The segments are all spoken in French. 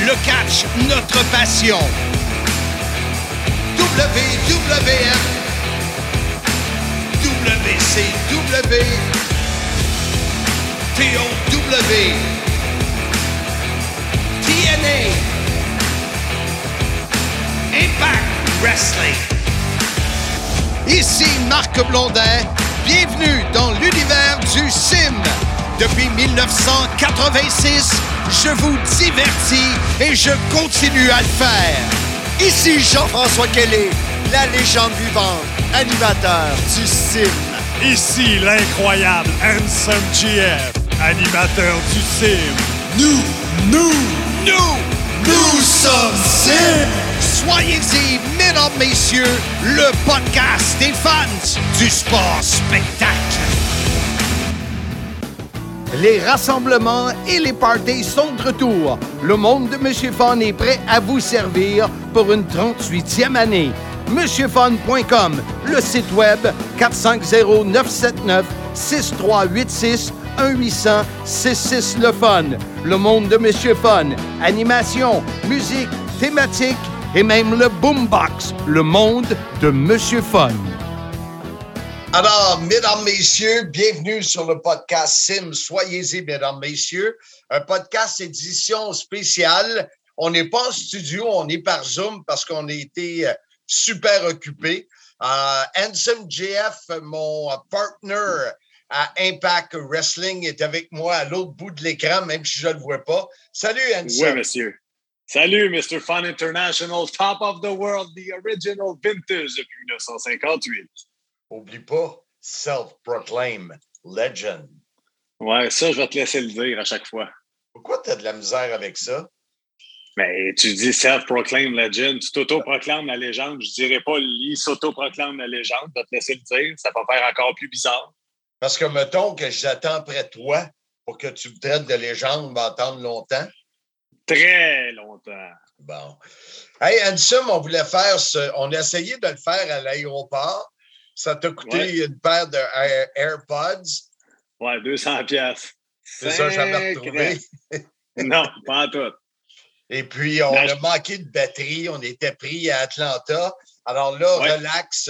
Le catch, notre passion. WWF, WCW, TOW, TNA, Impact Wrestling. Ici Marc Blondin, bienvenue dans l'univers du SIM. Depuis 1986, je vous divertis et je continue à le faire. Ici Jean-François Kelly, la légende vivante, animateur du SIM. Ici l'incroyable Handsome JF, animateur du SIM. Nous sommes SIM! Soyez-y, mesdames, messieurs, le podcast des fans du sport-spectacle. Les rassemblements et les parties sont de retour. Le monde de M. Fun est prêt à vous servir pour une 38e année. MonsieurFun.com, le site web 450-979-6386, 1-800-66-LE-FUN. Le monde de M. Fun, animation, musique, thématique et même le boombox. Le monde de M. Fun. Alors, mesdames, messieurs, bienvenue sur le podcast SIM. Soyez-y, mesdames, messieurs. Un podcast édition spéciale. On n'est pas en studio, on est par Zoom parce qu'on a été super occupés. Handsome JF, mon partner à Impact Wrestling, est avec moi à l'autre bout de l'écran, même si je ne le vois pas. Salut, Handsome. Oui, monsieur. Salut, Mr. Fun International, top of the world, the original vintage depuis 1958. Oublie pas, self-proclaim, legend. Ouais, ça, je vais te laisser le dire à chaque fois. Pourquoi t'as de la misère avec ça? Mais tu dis self-proclaim, legend, tu t'auto-proclames la légende. Je dirais pas, il s'auto-proclame la légende. Je vais te laisser le dire, ça va faire encore plus bizarre. Parce que, mettons que j'attends près toi pour que tu me traites de légende, m'entendre longtemps. Très longtemps. Bon. Hey, Handsome, on voulait faire ce... On a essayé de le faire à l'aéroport. Ça t'a coûté une paire de AirPods. Ouais, 200$. C'est ça, jamais retrouvé. Non, pas en tout. Et puis, on a manqué de batterie. On était pris à Atlanta. Alors là, relax.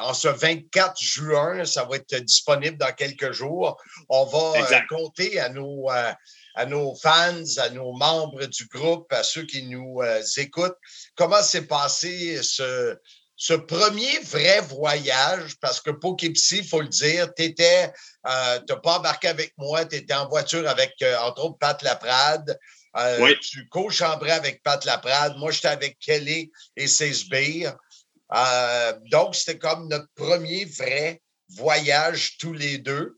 En ce 24 juin, ça va être disponible dans quelques jours. On va compter à nos fans, à nos membres du groupe, à ceux qui nous écoutent. Comment s'est passé ce premier vrai voyage, parce que Poughkeepsie, il faut le dire, t'as pas embarqué avec moi, tu étais en voiture avec, entre autres, Pat Laprade. Tu co-chambrais avec Pat Laprade. Moi, j'étais avec Kelly et ses sbires. Donc, c'était comme notre premier vrai voyage tous les deux.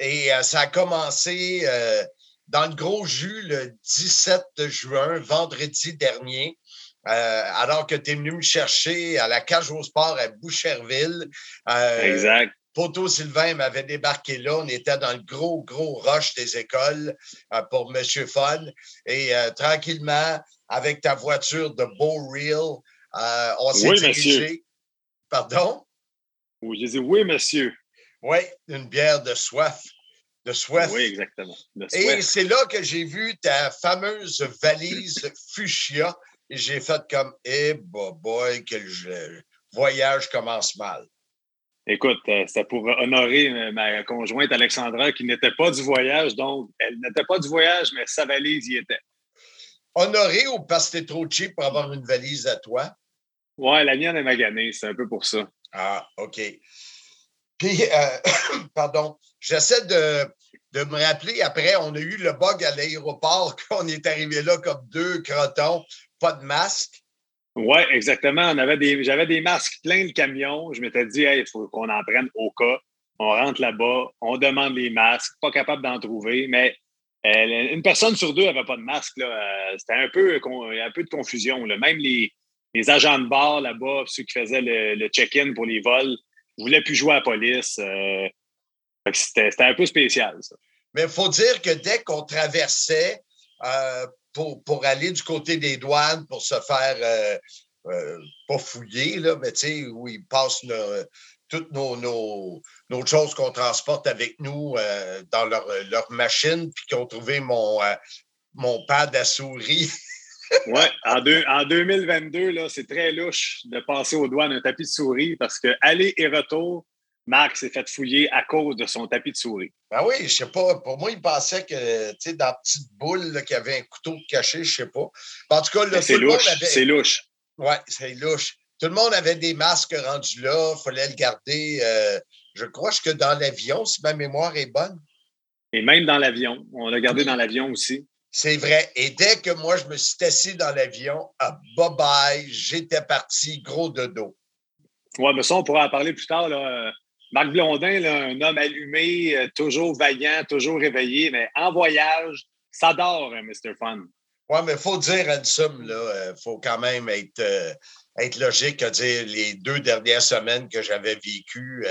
Et ça a commencé dans le gros jus le 17 juin, vendredi dernier. Alors que tu es venu me chercher à la cage au sport à Boucherville. Exact. Poteau Sylvain m'avait débarqué là. On était dans le gros rush des écoles pour M. Fun. Et tranquillement, avec ta voiture de Beau Reel, on s'est dirigé. Monsieur. Pardon? Oui, je dis oui, monsieur. Oui, une bière de soif. De soif. Oui, exactement. Et c'est là que j'ai vu ta fameuse valise fuchsia. Et j'ai fait comme, boy, que le voyage commence mal. Écoute, c'était pour honorer ma conjointe Alexandra qui n'était pas du voyage. Donc, elle n'était pas du voyage, mais sa valise y était. Honorer ou parce que t'es trop cheap pour avoir une valise à toi? Ouais, la mienne est maganée, c'est un peu pour ça. Ah, OK. Puis, pardon, j'essaie de me rappeler, après, on a eu le bug à l'aéroport, qu'on est arrivé là comme deux crotons, pas de masque. Oui, exactement. J'avais des masques plein de camions. Je m'étais dit, il faut qu'on en prenne au cas. On rentre là-bas, on demande les masques, pas capable d'en trouver, mais une personne sur deux n'avait pas de masque. Là. C'était un peu de confusion. Là. Même les agents de bar là-bas, ceux qui faisaient le check-in pour les vols, voulait plus jouer à la police. C'était un peu spécial, ça. Mais il faut dire que dès qu'on traversait pour aller du côté des douanes, pour se faire pas fouiller, là, mais tu sais, où ils passent toutes nos choses qu'on transporte avec nous dans leur machine, puis qu'ils ont trouvé mon pad à souris. Oui, en 2022, là, c'est très louche de passer aux douanes un tapis de souris parce que aller et retour, Marc s'est fait fouiller à cause de son tapis de souris. Ben oui, je sais pas. Pour moi, il pensait que, tu sais, dans la petite boule, là, qu'il y avait un couteau caché, je sais pas. En tout cas, là, c'est louche. Avait... C'est louche. Oui, c'est louche. Tout le monde avait des masques rendus là. Il fallait le garder. Je crois que dans l'avion, si ma mémoire est bonne. Et même dans l'avion. On l'a gardé dans l'avion aussi. C'est vrai. Et dès que moi, je me suis assis dans l'avion, bye-bye, j'étais parti, gros dodo. Oui, mais ça, on pourra en parler plus tard, là. Marc Blondin, là, un homme allumé, toujours vaillant, toujours réveillé, mais en voyage, ça dort, hein, Mr. Fun. Oui, mais il faut dire, Handsome, il faut quand même être logique à dire les 2 dernières semaines que j'avais vécues,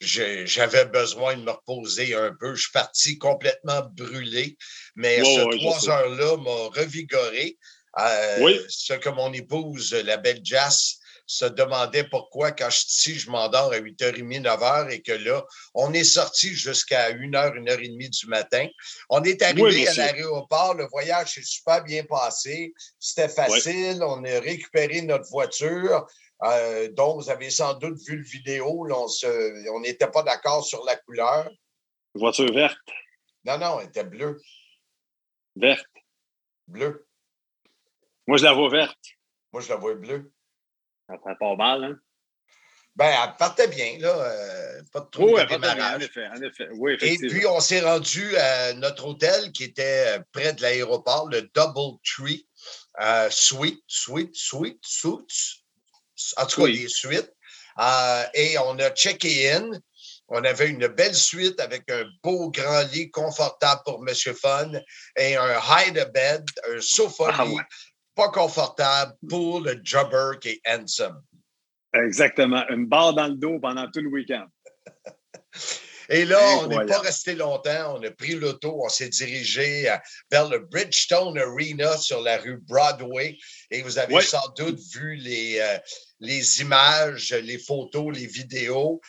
j'avais besoin de me reposer un peu. Je suis parti complètement brûlé, mais ces 3 heures-là m'ont revigoré. Ce que mon épouse, la belle Jazz, se demandait pourquoi, quand je suis ici, je m'endors à 8h30, 9h, et que là, on est sorti jusqu'à 1h, 1h30 du matin. On est arrivé à l'aéroport, le voyage s'est super bien passé, c'était facile, on a récupéré notre voiture, dont vous avez sans doute vu le vidéo, là, on n'était pas d'accord sur la couleur. Voiture verte. Non, elle était bleue. Verte. Bleue. Moi, je la vois verte. Moi, je la vois bleue. Ça partait pas mal, hein? Ben, elle partait bien, là. Pas de trouble de démarrage. En effet. Oui, effectivement. Et puis, on s'est rendu à notre hôtel qui était près de l'aéroport, le DoubleTree Suite. En tout cas, les suites. Et on a checké-in. On avait une belle suite avec un beau grand lit confortable pour Monsieur Fun et un hide-a-bed, un sofa-lit. Ah, ouais. Pas confortable pour le jobber qui est Handsome. Exactement. Une barre dans le dos pendant tout le week-end. Et là, incroyable. On n'est pas resté longtemps. On a pris l'auto. On s'est dirigé vers le Bridgestone Arena sur la rue Broadway. Et vous avez sans doute vu les images, les photos, les vidéos.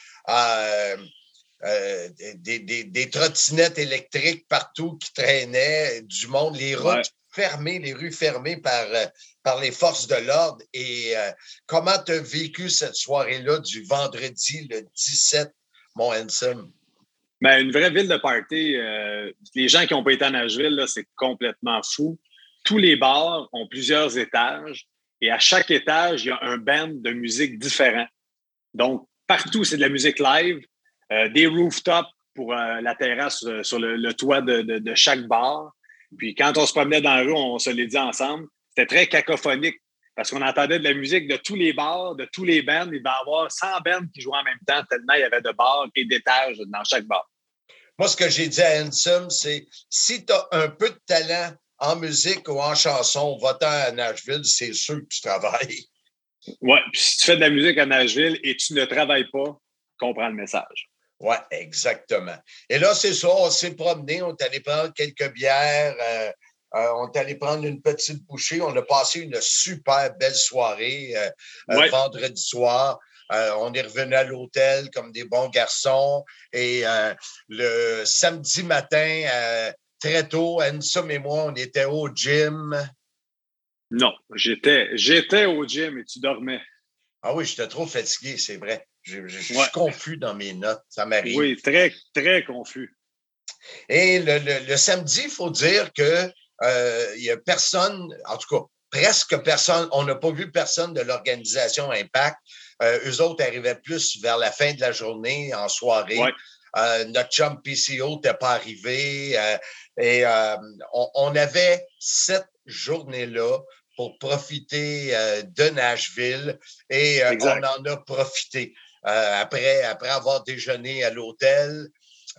Des trottinettes électriques partout qui traînaient, du monde, les routes fermées, les rues fermées par les forces de l'ordre. Et comment tu as vécu cette soirée-là du vendredi, le 17, mon Handsome? Ben, une vraie ville de party. Les gens qui n'ont pas été à Nashville, là, c'est complètement fou. Tous les bars ont plusieurs étages et à chaque étage, il y a un band de musique différent. Donc, partout, c'est de la musique live, des rooftops pour la terrasse sur le toit de chaque bar. Puis quand on se promenait dans la rue, on se les dit ensemble, c'était très cacophonique parce qu'on entendait de la musique de tous les bars, de tous les bands. Il va y avoir 100 bands qui jouaient en même temps tellement il y avait de bars et d'étages dans chaque bar. Moi, ce que j'ai dit à Handsome, c'est si tu as un peu de talent en musique ou en chanson, va-t'en à Nashville, c'est sûr que tu travailles. Oui, puis si tu fais de la musique à Nashville et tu ne travailles pas, comprends le message. Oui, exactement. Et là, c'est ça, on s'est promené, on est allé prendre quelques bières, on est allé prendre une petite bouchée. On a passé une super belle soirée vendredi soir. On est revenu à l'hôtel comme des bons garçons. Et le samedi matin, très tôt, Handsome et moi, on était au gym. Non, j'étais au gym et tu dormais. Ah oui, j'étais trop fatigué, c'est vrai. Je suis confus dans mes notes, ça m'arrive. Oui, très, très confus. Et le samedi, il faut dire que il n'y a personne, en tout cas, presque personne, on n'a pas vu personne de l'organisation Impact. Eux autres arrivaient plus vers la fin de la journée, en soirée. Ouais. Notre chum PCO n'était pas arrivé. On avait cette journée-là pour profiter de Nashville et on en a profité. Après avoir déjeuné à l'hôtel,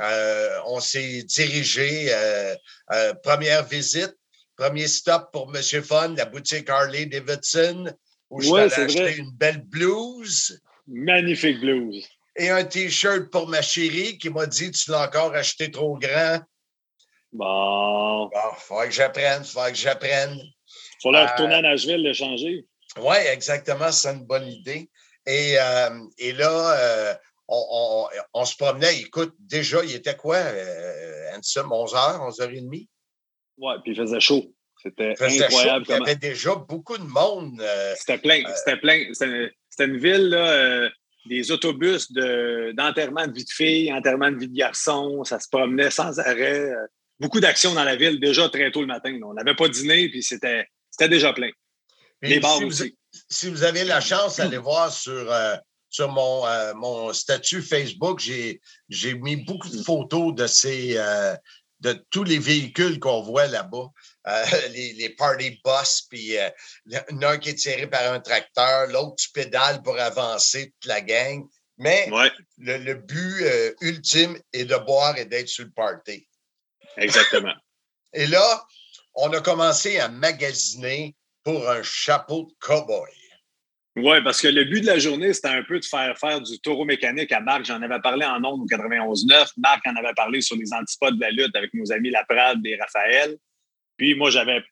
on s'est dirigé. Première visite, premier stop pour Monsieur Fun, la boutique Harley Davidson, où je suis allé acheter une belle blouse. Magnifique blouse. et un T-shirt pour ma chérie qui m'a dit « Tu l'as encore acheté trop grand. » Bon. Bon, il faudrait que j'apprenne. Il faudrait retourner à Nashville l'échanger. Oui, exactement, c'est une bonne idée. Et là, on se promenait. Écoute, déjà, il était quoi, Handsome, 11h, 11h30? Oui, puis il faisait chaud. C'était incroyable. Chaud, il y avait déjà beaucoup de monde. C'était plein. C'était une ville, là, des autobus d'enterrement de vie de filles, enterrement de vie de garçons. Ça se promenait sans arrêt. Beaucoup d'actions dans la ville, déjà très tôt le matin. Là. On n'avait pas dîné, puis c'était déjà plein. Puis les bars aussi. Si vous avez la chance, allez voir sur mon statut Facebook. J'ai mis beaucoup de photos de tous les véhicules qu'on voit là-bas. Les party bus, puis un qui est tiré par un tracteur, l'autre tu pédales pour avancer toute la gang. Mais le but ultime est de boire et d'être sur le party. Exactement. Et là, on a commencé à magasiner pour un chapeau de cow-boy. Oui, parce que le but de la journée, c'était un peu de faire du taureau mécanique à Marc. J'en avais parlé en ondes au 91.9. Marc en avait parlé sur les antipodes de la lutte avec nos amis Laprade et Raphaël. Puis moi, j'avais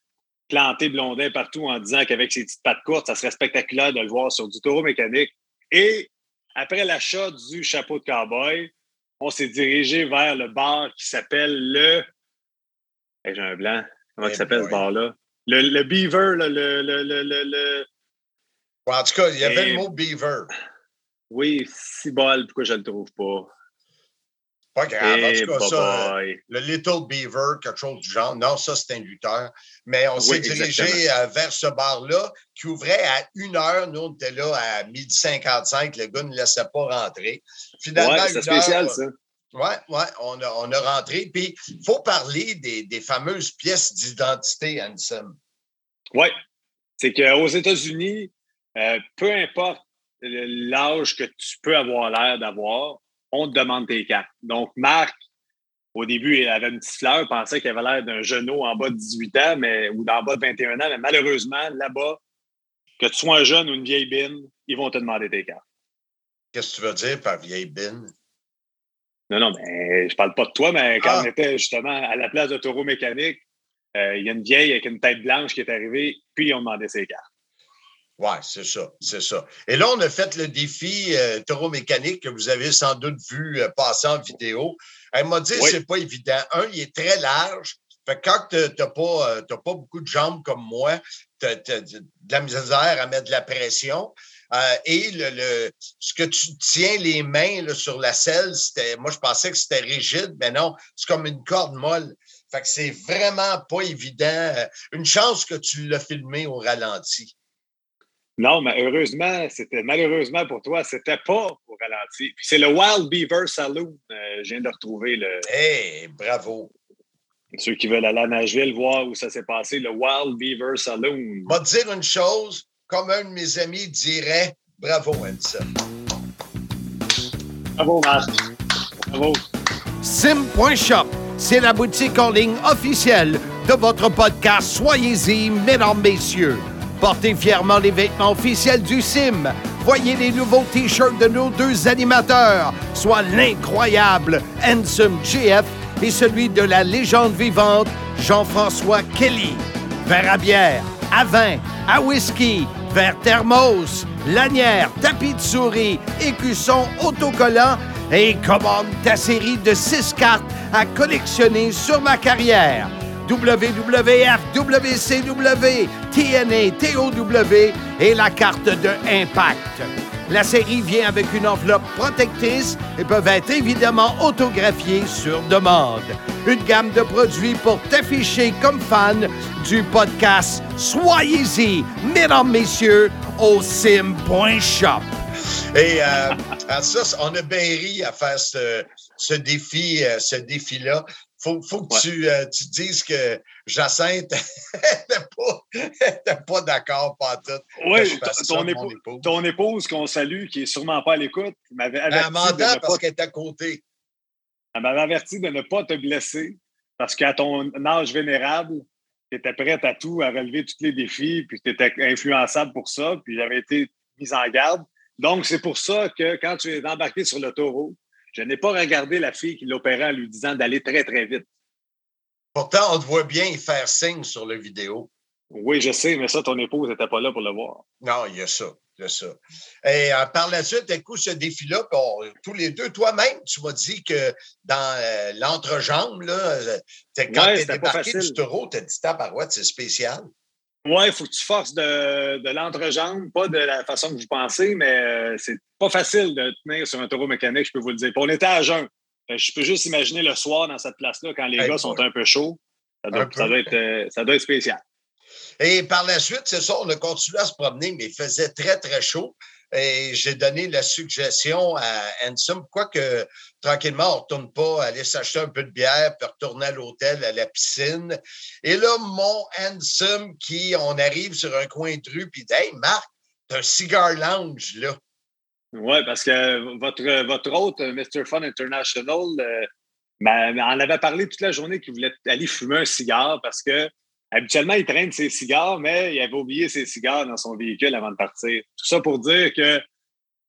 planté Blondin partout en disant qu'avec ses petites pattes courtes, ça serait spectaculaire de le voir sur du taureau mécanique. Et après l'achat du chapeau de cow-boy, on s'est dirigé vers le bar qui s'appelle le... Hey, j'ai un blanc. Comment il s'appelle ce bar-là? Le Beaver, le... En tout cas, il y avait le mot Beaver. Oui, si bol, pourquoi je ne le trouve pas? Pas grave, en tout cas, ça, le Little Beaver, quelque chose du genre. Non, ça, c'est un lutteur. Mais on s'est dirigé vers ce bar-là qui ouvrait à 1h. Nous, on était là à 12h55. Le gars ne laissait pas rentrer. Finalement, c'est spécial, ça. Oui, on a rentré. Puis, il faut parler des fameuses pièces d'identité, Handsome. Oui, c'est qu'aux États-Unis, peu importe l'âge que tu peux avoir l'air d'avoir, on te demande tes cartes. Donc, Marc, au début, il avait une petite fleur, pensait qu'il avait l'air d'un jeuneau en bas de 18 ans ou d'en bas de 21 ans, mais malheureusement, là-bas, que tu sois un jeune ou une vieille bine, ils vont te demander tes cartes. Qu'est-ce que tu veux dire par vieille bine? Non, mais je parle pas de toi, mais quand on était justement à la place de taureau mécanique, il y a une vieille avec une tête blanche qui est arrivée, puis ils ont demandé ses cartes. Oui, c'est ça. Et là, on a fait le défi taureau mécanique que vous avez sans doute vu passer en vidéo. Elle m'a dit que c'est pas évident. Un, il est très large. Fait que quand t'as pas beaucoup de jambes comme moi, t'as de la misère à mettre de la pression. Et ce que tu tiens les mains là, sur la selle, moi, je pensais que c'était rigide, mais non, c'est comme une corde molle. Fait que c'est vraiment pas évident. Une chance que tu l'as filmé au ralenti. Non, mais heureusement, malheureusement pour toi, c'était pas au ralenti. Puis c'est le Wild Beaver Saloon. Je viens de retrouver le... Hey, bravo! Ceux qui veulent aller à Nashville voir où ça s'est passé, le Wild Beaver Saloon. Je vais te dire une chose, comme un de mes amis dirait, bravo, Handsome. Bravo, Marc. Bravo. Sim.shop, c'est la boutique en ligne officielle de votre podcast. Soyez-y, mesdames, messieurs. Portez fièrement les vêtements officiels du Sim. Voyez les nouveaux T-shirts de nos deux animateurs, soit l'incroyable Handsome JF et celui de la légende vivante Jean-François Kelly. Verre à bière, à vin, à whisky, verre thermos, lanière, tapis de souris, écusson autocollant et commande ta série de 6 cartes à collectionner sur ma carrière. WWF, WCW, TNA, TOW et la carte de Impact. La série vient avec une enveloppe protectrice et peuvent être évidemment autographiées sur demande. Une gamme de produits pour t'afficher comme fan du podcast. Soyez-y, mesdames, messieurs, au sim.shop. Et ça, on a bien ri à faire ce défi-là. Faut que tu dises que Jacinthe n'était pas d'accord pantoute. Oui, ton épouse qu'on salue, qui est sûrement pas à l'écoute, m'avait averti qu'elle était à côté. Elle m'avait averti de ne pas te blesser parce qu'à ton âge vénérable, tu étais prête à tout, à relever tous les défis, puis tu étais influençable pour ça, puis j'avais été mise en garde. Donc, c'est pour ça que quand tu es embarqué sur le taureau, je n'ai pas regardé la fille qui l'opérait en lui disant d'aller très, très vite. Pourtant, on te voit bien faire signe sur la vidéo. Oui, je sais, mais ça, ton épouse n'était pas là pour le voir. Non, il y a ça. Il y a ça. Et par la suite, d'un coup, ce défi-là, tous les deux, toi-même, tu m'as dit que dans l'entrejambe, là, quand tu es débarqué du taureau, tu as dit tabarouette, c'est spécial. Oui, il faut que tu forces de l'entrejambe, pas de la façon que vous pensez, mais c'est pas facile de tenir sur un taureau mécanique, je peux vous le dire. Puis on était à jeun. Je peux juste imaginer le soir dans cette place-là, quand les gars sont un peu chauds, ça doit être spécial. Et par la suite, c'est ça, on a continué à se promener, mais il faisait très, très chaud. Et j'ai donné la suggestion à Handsome, quoique tranquillement, on ne retourne pas, aller s'acheter un peu de bière, puis retourner à l'hôtel, à la piscine. Et là, mon Handsome, on arrive sur un coin de rue, puis il dit « Hey, Marc, t'as un cigar lounge, là. » Oui, parce que votre hôte, Mr. Fun International, en avait parlé toute la journée qu'il voulait aller fumer un cigare parce que habituellement, il traîne ses cigares, mais il avait oublié ses cigares dans son véhicule avant de partir. Tout ça pour dire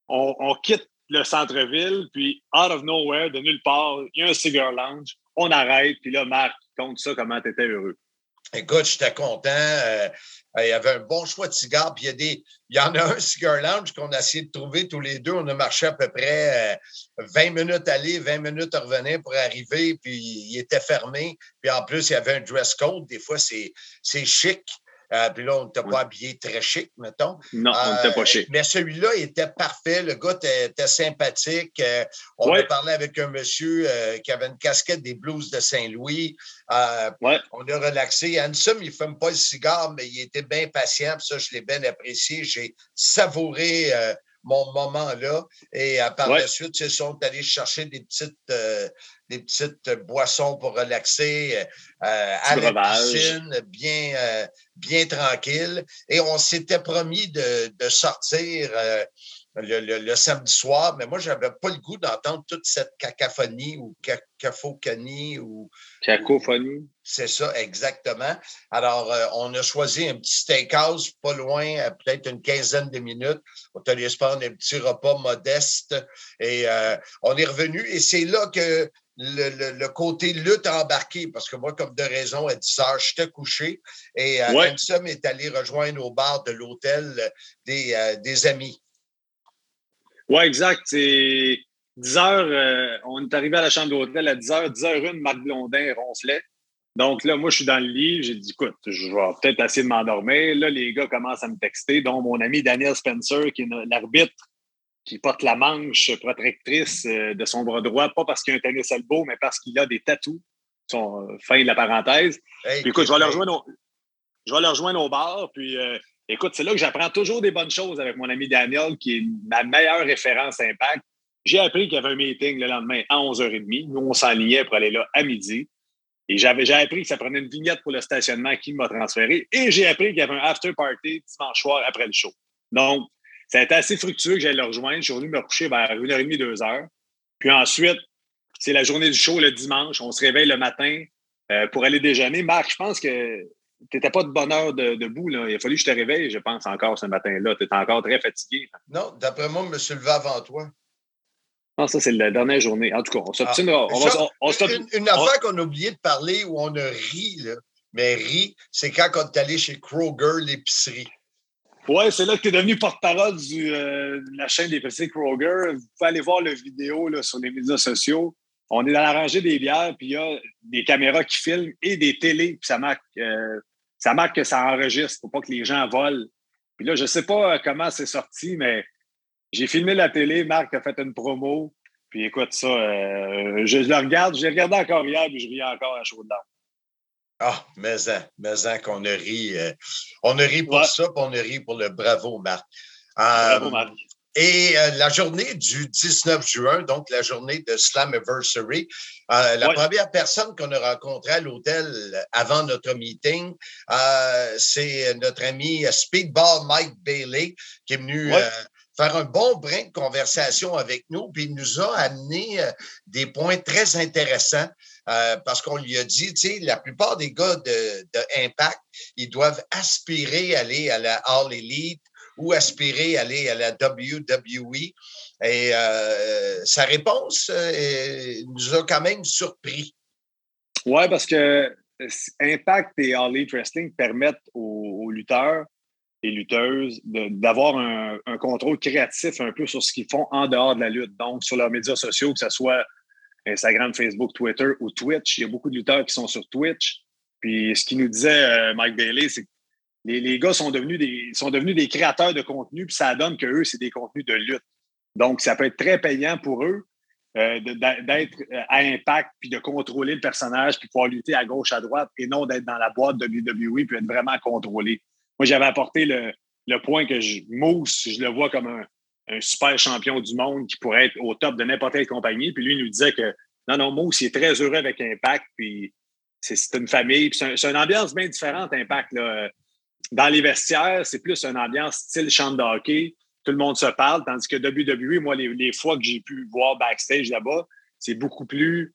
qu'on quitte le centre-ville, puis out of nowhere, de nulle part, il y a un cigar lounge, on arrête, puis là, Marc, compte ça, comment tu étais heureux. Écoute, j'étais content. Il y avait un bon choix de cigares, puis il y en a un cigar lounge qu'on a essayé de trouver tous les deux. On a marché à peu près 20 minutes aller, 20 minutes à revenir pour arriver, puis il était fermé. Puis en plus, il y avait un dress code. Des fois, c'est chic. Puis là, on n'était pas habillé très chic, mettons. Non, on n'était pas chic. Mais celui-là, il était parfait. Le gars était sympathique. On a parlé avec un monsieur qui avait une casquette des Blues de Saint-Louis. On a relaxé. Handsome, il ne fume pas le cigare, mais il était bien patient. Puis ça, je l'ai bien apprécié. J'ai savouré mon moment-là. Et par la suite, ils sont allés chercher des petites boissons pour relaxer à la piscine, bien tranquille. Et on s'était promis de sortir le samedi soir, mais moi, j'avais pas le goût d'entendre toute cette cacophonie ou cacophonie. Cacophonie. C'est ça, exactement. Alors, on a choisi un petit steakhouse pas loin, peut-être une quinzaine de minutes. On est allé se prendre un petit repas modeste et on est revenu. Et c'est là que le côté lutte embarqué, parce que moi, comme de raison, à 10 heures, j'étais couché et Handsome est allé rejoindre au bar de l'hôtel des amis. Oui, exact. C'est 10 heures, on est arrivé à la chambre d'hôtel à 10 heures, 10h01, Marc Blondin ronflait. Donc là, moi, je suis dans le lit, j'ai dit, écoute, je vais peut-être essayer de m'endormir. Là, les gars commencent à me texter, dont mon ami Daniel Spencer, qui est l'arbitre, qui porte la manche protectrice de son bras droit, pas parce qu'il a un tennis elbow, mais parce qu'il a des tatous. Fin de la parenthèse. Hey, puis, écoute, je vais le rejoindre au bar. Puis, écoute, c'est là que j'apprends toujours des bonnes choses avec mon ami Daniel, qui est ma meilleure référence Impact. J'ai appris qu'il y avait un meeting le lendemain à 11h30. Nous, on s'enlignait pour aller là à midi. Et j'ai appris que ça prenait une vignette pour le stationnement qui m'a transféré. Et j'ai appris qu'il y avait un after-party dimanche soir après le show. Donc, ça a été assez fructueux que j'allais le rejoindre. Je suis venu me coucher vers 1h30, 2h. Puis ensuite, c'est la journée du show le dimanche. On se réveille le matin pour aller déjeuner. Marc, je pense que tu n'étais pas de bonne heure debout. Là. Il a fallu que je te réveille, je pense, encore ce matin-là. Tu étais encore très fatigué. Non, d'après moi, je me suis levé avant toi. Non, ça, c'est la dernière journée. En tout cas, on s'obstinera. Une affaire qu'on a oublié de parler où on a ri, là. Mais ri, c'est quand on est allé chez Kroger, l'épicerie. Oui, c'est là que tu es devenu porte-parole de la chaîne d'épicerie Kroger. Vous pouvez aller voir la vidéo là, sur les médias sociaux. On est dans la rangée des bières, puis il y a des caméras qui filment et des télés. Puis ça marque que ça enregistre pour pas que les gens volent. Puis là, je sais pas comment c'est sorti, mais j'ai filmé la télé. Marc a fait une promo. Puis écoute ça, je le regarde. Je l'ai regardé encore hier, puis je riais encore à chaud de larmes. Ah, mais qu'on a ri. On a ri pour ça, puis on a ri pour le bravo, Marc. Bravo, Marc. Et la journée du 19 juin, donc la journée de Slammiversary, la première personne qu'on a rencontrée à l'hôtel avant notre meeting, c'est notre ami Speedball Mike Bailey, qui est venu faire un bon brin de conversation avec nous, puis il nous a amené des points très intéressants. Parce qu'on lui a dit, tu sais, la plupart des gars de Impact, ils doivent aspirer à aller à la All Elite ou aspirer à aller à la WWE. Et sa réponse nous a quand même surpris. Oui, parce que Impact et All Elite Wrestling permettent aux lutteurs et lutteuses d'avoir un contrôle créatif un peu sur ce qu'ils font en dehors de la lutte. Donc, sur leurs médias sociaux, que ce soit Instagram, Facebook, Twitter ou Twitch, il y a beaucoup de lutteurs qui sont sur Twitch. Puis, ce qu'il nous disait Mike Bailey, c'est que les gars sont devenus des créateurs de contenu, puis ça donne qu'eux, c'est des contenus de lutte. Donc, ça peut être très payant pour eux d'être à Impact, puis de contrôler le personnage, puis pouvoir lutter à gauche, à droite, et non d'être dans la boîte de WWE, puis être vraiment contrôlé. Moi, j'avais apporté le point que Moose, je le vois comme un super champion du monde qui pourrait être au top de n'importe quelle compagnie. Puis lui, il nous disait que non, Moose, il est très heureux avec Impact, puis c'est une famille. Puis c'est une ambiance bien différente, Impact, là. Dans les vestiaires, c'est plus une ambiance style chambre de hockey. Tout le monde se parle, tandis que WWE, moi, les fois que j'ai pu voir backstage là-bas, c'est beaucoup plus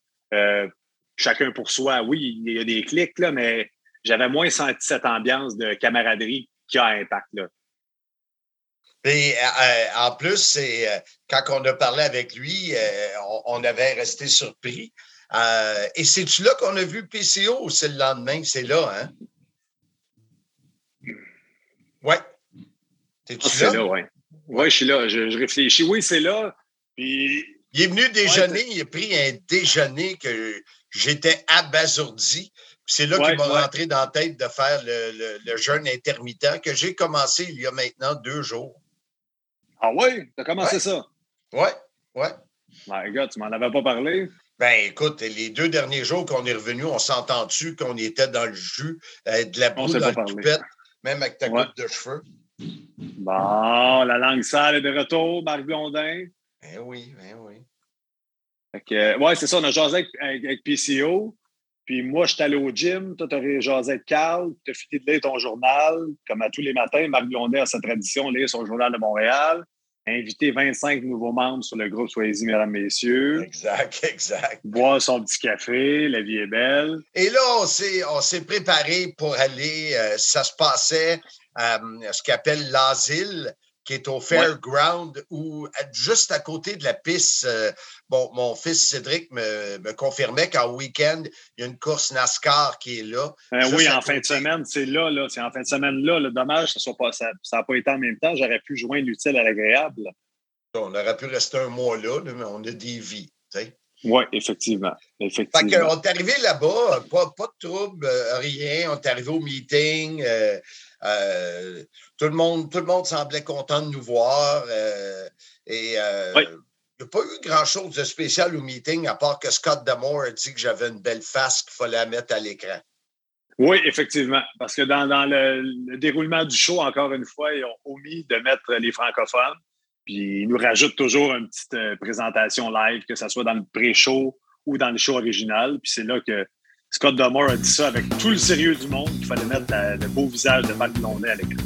chacun pour soi. Oui, il y a des clics, là, mais j'avais moins senti cette ambiance de camaraderie qui a un impact, là. Et en plus, quand on a parlé avec lui, on avait resté surpris. Et c'est-tu là qu'on a vu PCO ou c'est le lendemain? C'est là, hein? Oui. T'es-tu là? Oui, ouais, je suis là. Je réfléchis. Oui, c'est là. Puis... Il est venu déjeuner. Ouais, il a pris un déjeuner que j'étais abasourdi. C'est là qu'il m'a rentré dans la tête de faire le jeûne intermittent que j'ai commencé il y a maintenant 2 jours. Ah oui? T'as commencé ça? Oui. My God, tu m'en avais pas parlé? Ben écoute, les 2 derniers jours qu'on est revenus, on s'entend-tu qu'on était dans le jus, de la boue dans la toupette, même avec ta coupe de cheveux? Bon, la langue sale est de retour, Marc Blondin. Ben oui. Fait que, c'est ça, on a jasé avec PCO. Puis moi, je suis allé au gym, toi, tu as jasé avec Carl, tu as fini de lire ton journal. Comme à tous les matins, Marc Blondin a sa tradition, lire son journal de Montréal, inviter 25 nouveaux membres sur le groupe Soyez-y, mesdames, messieurs. Exact. Boire son petit café, la vie est belle. Et là, on s'est préparé pour aller, ça se passait à ce qu'appelle l'asile, qui est au Fairground, ou juste à côté de la piste. Mon fils Cédric me confirmait qu'en week-end, il y a une course NASCAR qui est là. Fin de semaine, c'est là. C'est en fin de semaine là. Dommage, ça n'a pas été en même temps. J'aurais pu joindre l'utile à l'agréable. On aurait pu rester un mois là, mais on a des vies, tu sais. Oui, effectivement. Fait qu'on est arrivé là-bas, pas de trouble, rien. On est arrivé au meeting. Tout le monde semblait content de nous voir. Il n'y a pas eu grand-chose de spécial au meeting, à part que Scott D'Amore a dit que j'avais une belle face qu'il fallait la mettre à l'écran. Oui, effectivement. Parce que dans le déroulement du show, encore une fois, ils ont omis de mettre les francophones. Puis, ils nous rajoutent toujours une petite présentation live, que ce soit dans le pré-show ou dans le show original. Puis, c'est là que Scott D'Amore a dit ça avec tout le sérieux du monde qu'il fallait mettre le beau visage de Marc Blondin à l'écran.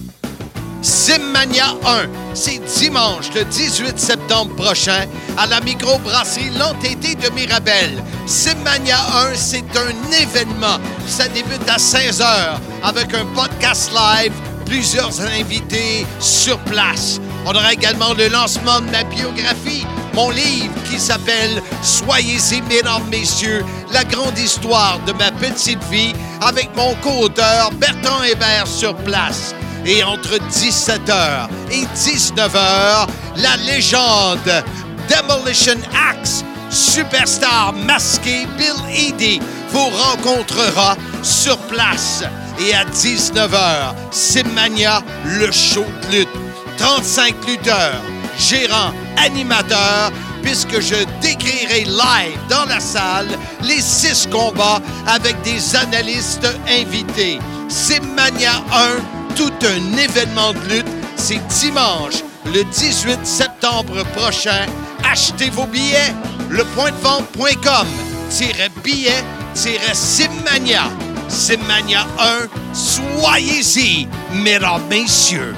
Simmania 1, c'est dimanche le 18 septembre prochain à la microbrasserie L'Entêté de Mirabel. Simmania 1, c'est un événement. Ça débute à 16h avec un podcast live, plusieurs invités sur place. On aura également le lancement de ma biographie, mon livre qui s'appelle « Soyez-y, mesdames, messieurs, la grande histoire de ma petite vie » avec mon co-auteur Bertrand Hébert sur place. Et entre 17h et 19h, la légende Demolition Axe, superstar masqué Bill Eadie vous rencontrera sur place. Et à 19h, Simmania, le show de lutte. 35 lutteurs, gérants, animateurs, puisque je décrirai live dans la salle les 6 combats avec des analystes invités. Simmania 1, tout un événement de lutte, c'est dimanche, le 18 septembre prochain. Achetez vos billets, lepointdevente.com/billets-Simmania. Simmania 1, soyez-y, mesdames, messieurs.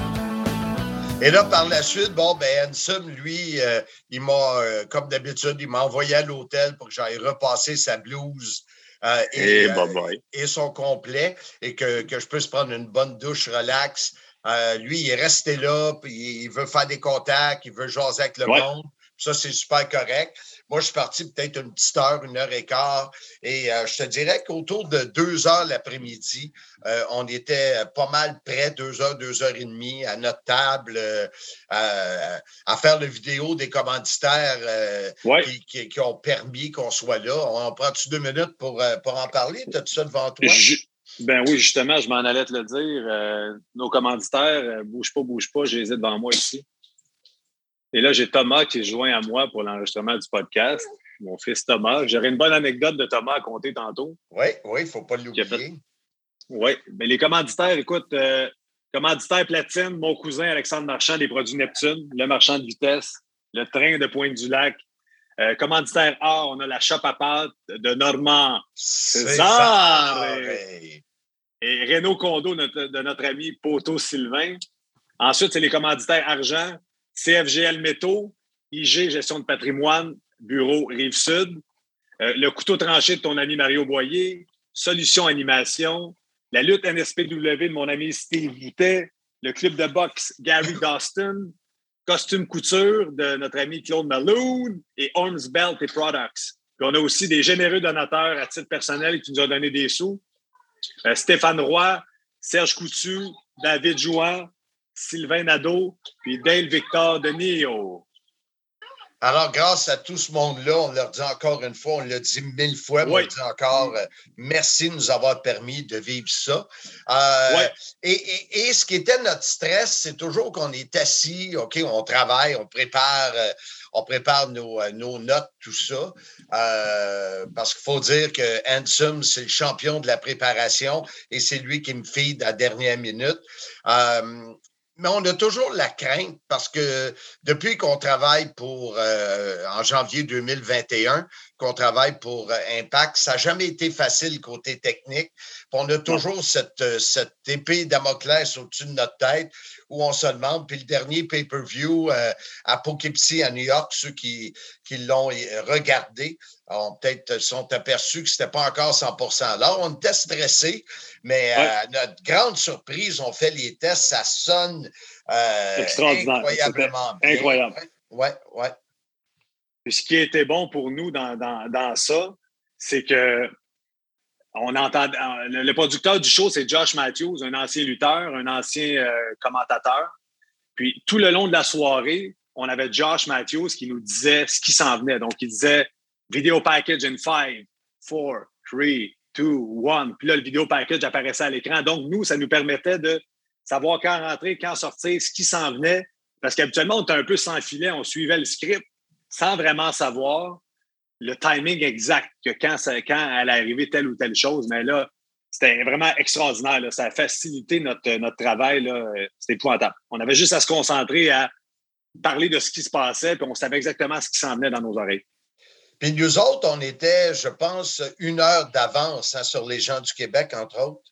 Et là, par la suite, Handsome, lui, il m'a, comme d'habitude, il m'a envoyé à l'hôtel pour que j'aille repasser sa blouse et son complet et que je puisse prendre une bonne douche relax Lui, il est resté là, puis il veut faire des contacts, il veut jaser avec le monde. Ça, c'est super correct. Moi, je suis parti peut-être une petite heure, 1h15. Et je te dirais qu'autour de 2h l'après-midi, on était pas mal près, 2h, 2h30, à notre table, à faire le vidéo des commanditaires qui ont permis qu'on soit là. On prend-tu 2 minutes pour en parler? T'as-tu ça devant toi? Ben oui, justement, je m'en allais te le dire. Nos commanditaires, bouge pas, je les ai devant moi ici. Et là, j'ai Thomas qui se joint à moi pour l'enregistrement du podcast. Mon fils Thomas. J'aurais une bonne anecdote de Thomas à compter tantôt. Oui, il ne faut pas l'oublier. Oui, mais les commanditaires, écoute, commanditaire platine, mon cousin Alexandre Marchand des produits Neptune, le marchand de vitesse, le train de Pointe-du-Lac. Commanditaire or, on a la chope à pâte de Normand César. Et Renaud Condo, de notre ami Poteau Sylvain. Ensuite, c'est les commanditaires argent. CFGL Métaux, IG Gestion de patrimoine, Bureau Rive-Sud, le couteau tranché de ton ami Mario Boyer, Solution Animation, la lutte NSPW de mon ami Steve Boutet, le club de boxe Gary Dawson, Costume Couture de notre ami Claude Malone et Arms Belt et Products. Puis on a aussi des généreux donateurs à titre personnel qui nous ont donné des sous. Stéphane Roy, Serge Coutu, David Jouan, Sylvain Nadeau, puis Dale Victor de Nio. Alors, grâce à tout ce monde-là, on leur dit encore une fois, on l'a dit 1000 fois, mais on dit encore merci de nous avoir permis de vivre ça. Et ce qui était notre stress, c'est toujours qu'on est assis, OK, on travaille, on prépare nos notes, tout ça. Parce qu'il faut dire que Handsome, c'est le champion de la préparation et c'est lui qui me feed à la dernière minute. Mais on a toujours la crainte parce que depuis qu'on travaille pour, en janvier 2021, qu'on travaille pour Impact, ça n'a jamais été facile côté technique. Puis on a toujours cette épée Damoclès au-dessus de notre tête où on se demande. Puis le dernier pay-per-view à Poughkeepsie, à New York, ceux qui l'ont regardé, peut-être sont aperçus que ce n'était pas encore 100%. Alors, on était stressés, mais à notre grande surprise, on fait les tests, ça sonne incroyablement bien. Incroyable. Oui. Puis ce qui était bon pour nous dans ça, c'est que on entend, le producteur du show, c'est Josh Matthews, un ancien lutteur, un ancien commentateur. Puis tout le long de la soirée, on avait Josh Matthews qui nous disait ce qui s'en venait. Donc, il disait « Video package in 5, 4, 3, 2, 1 ». Puis là, le vidéo package apparaissait à l'écran. Donc, nous, ça nous permettait de savoir quand rentrer, quand sortir, ce qui s'en venait. Parce qu'habituellement, on était un peu sans filet, on suivait le script sans vraiment savoir le timing exact, que quand allait arriver telle ou telle chose. Mais là, c'était vraiment extraordinaire. Là. Ça a facilité notre travail. Là. C'était épouvantable. On avait juste à se concentrer, à parler de ce qui se passait, puis on savait exactement ce qui s'en venait dans nos oreilles. Puis nous autres, on était, je pense, 1 heure d'avance sur les gens du Québec, entre autres.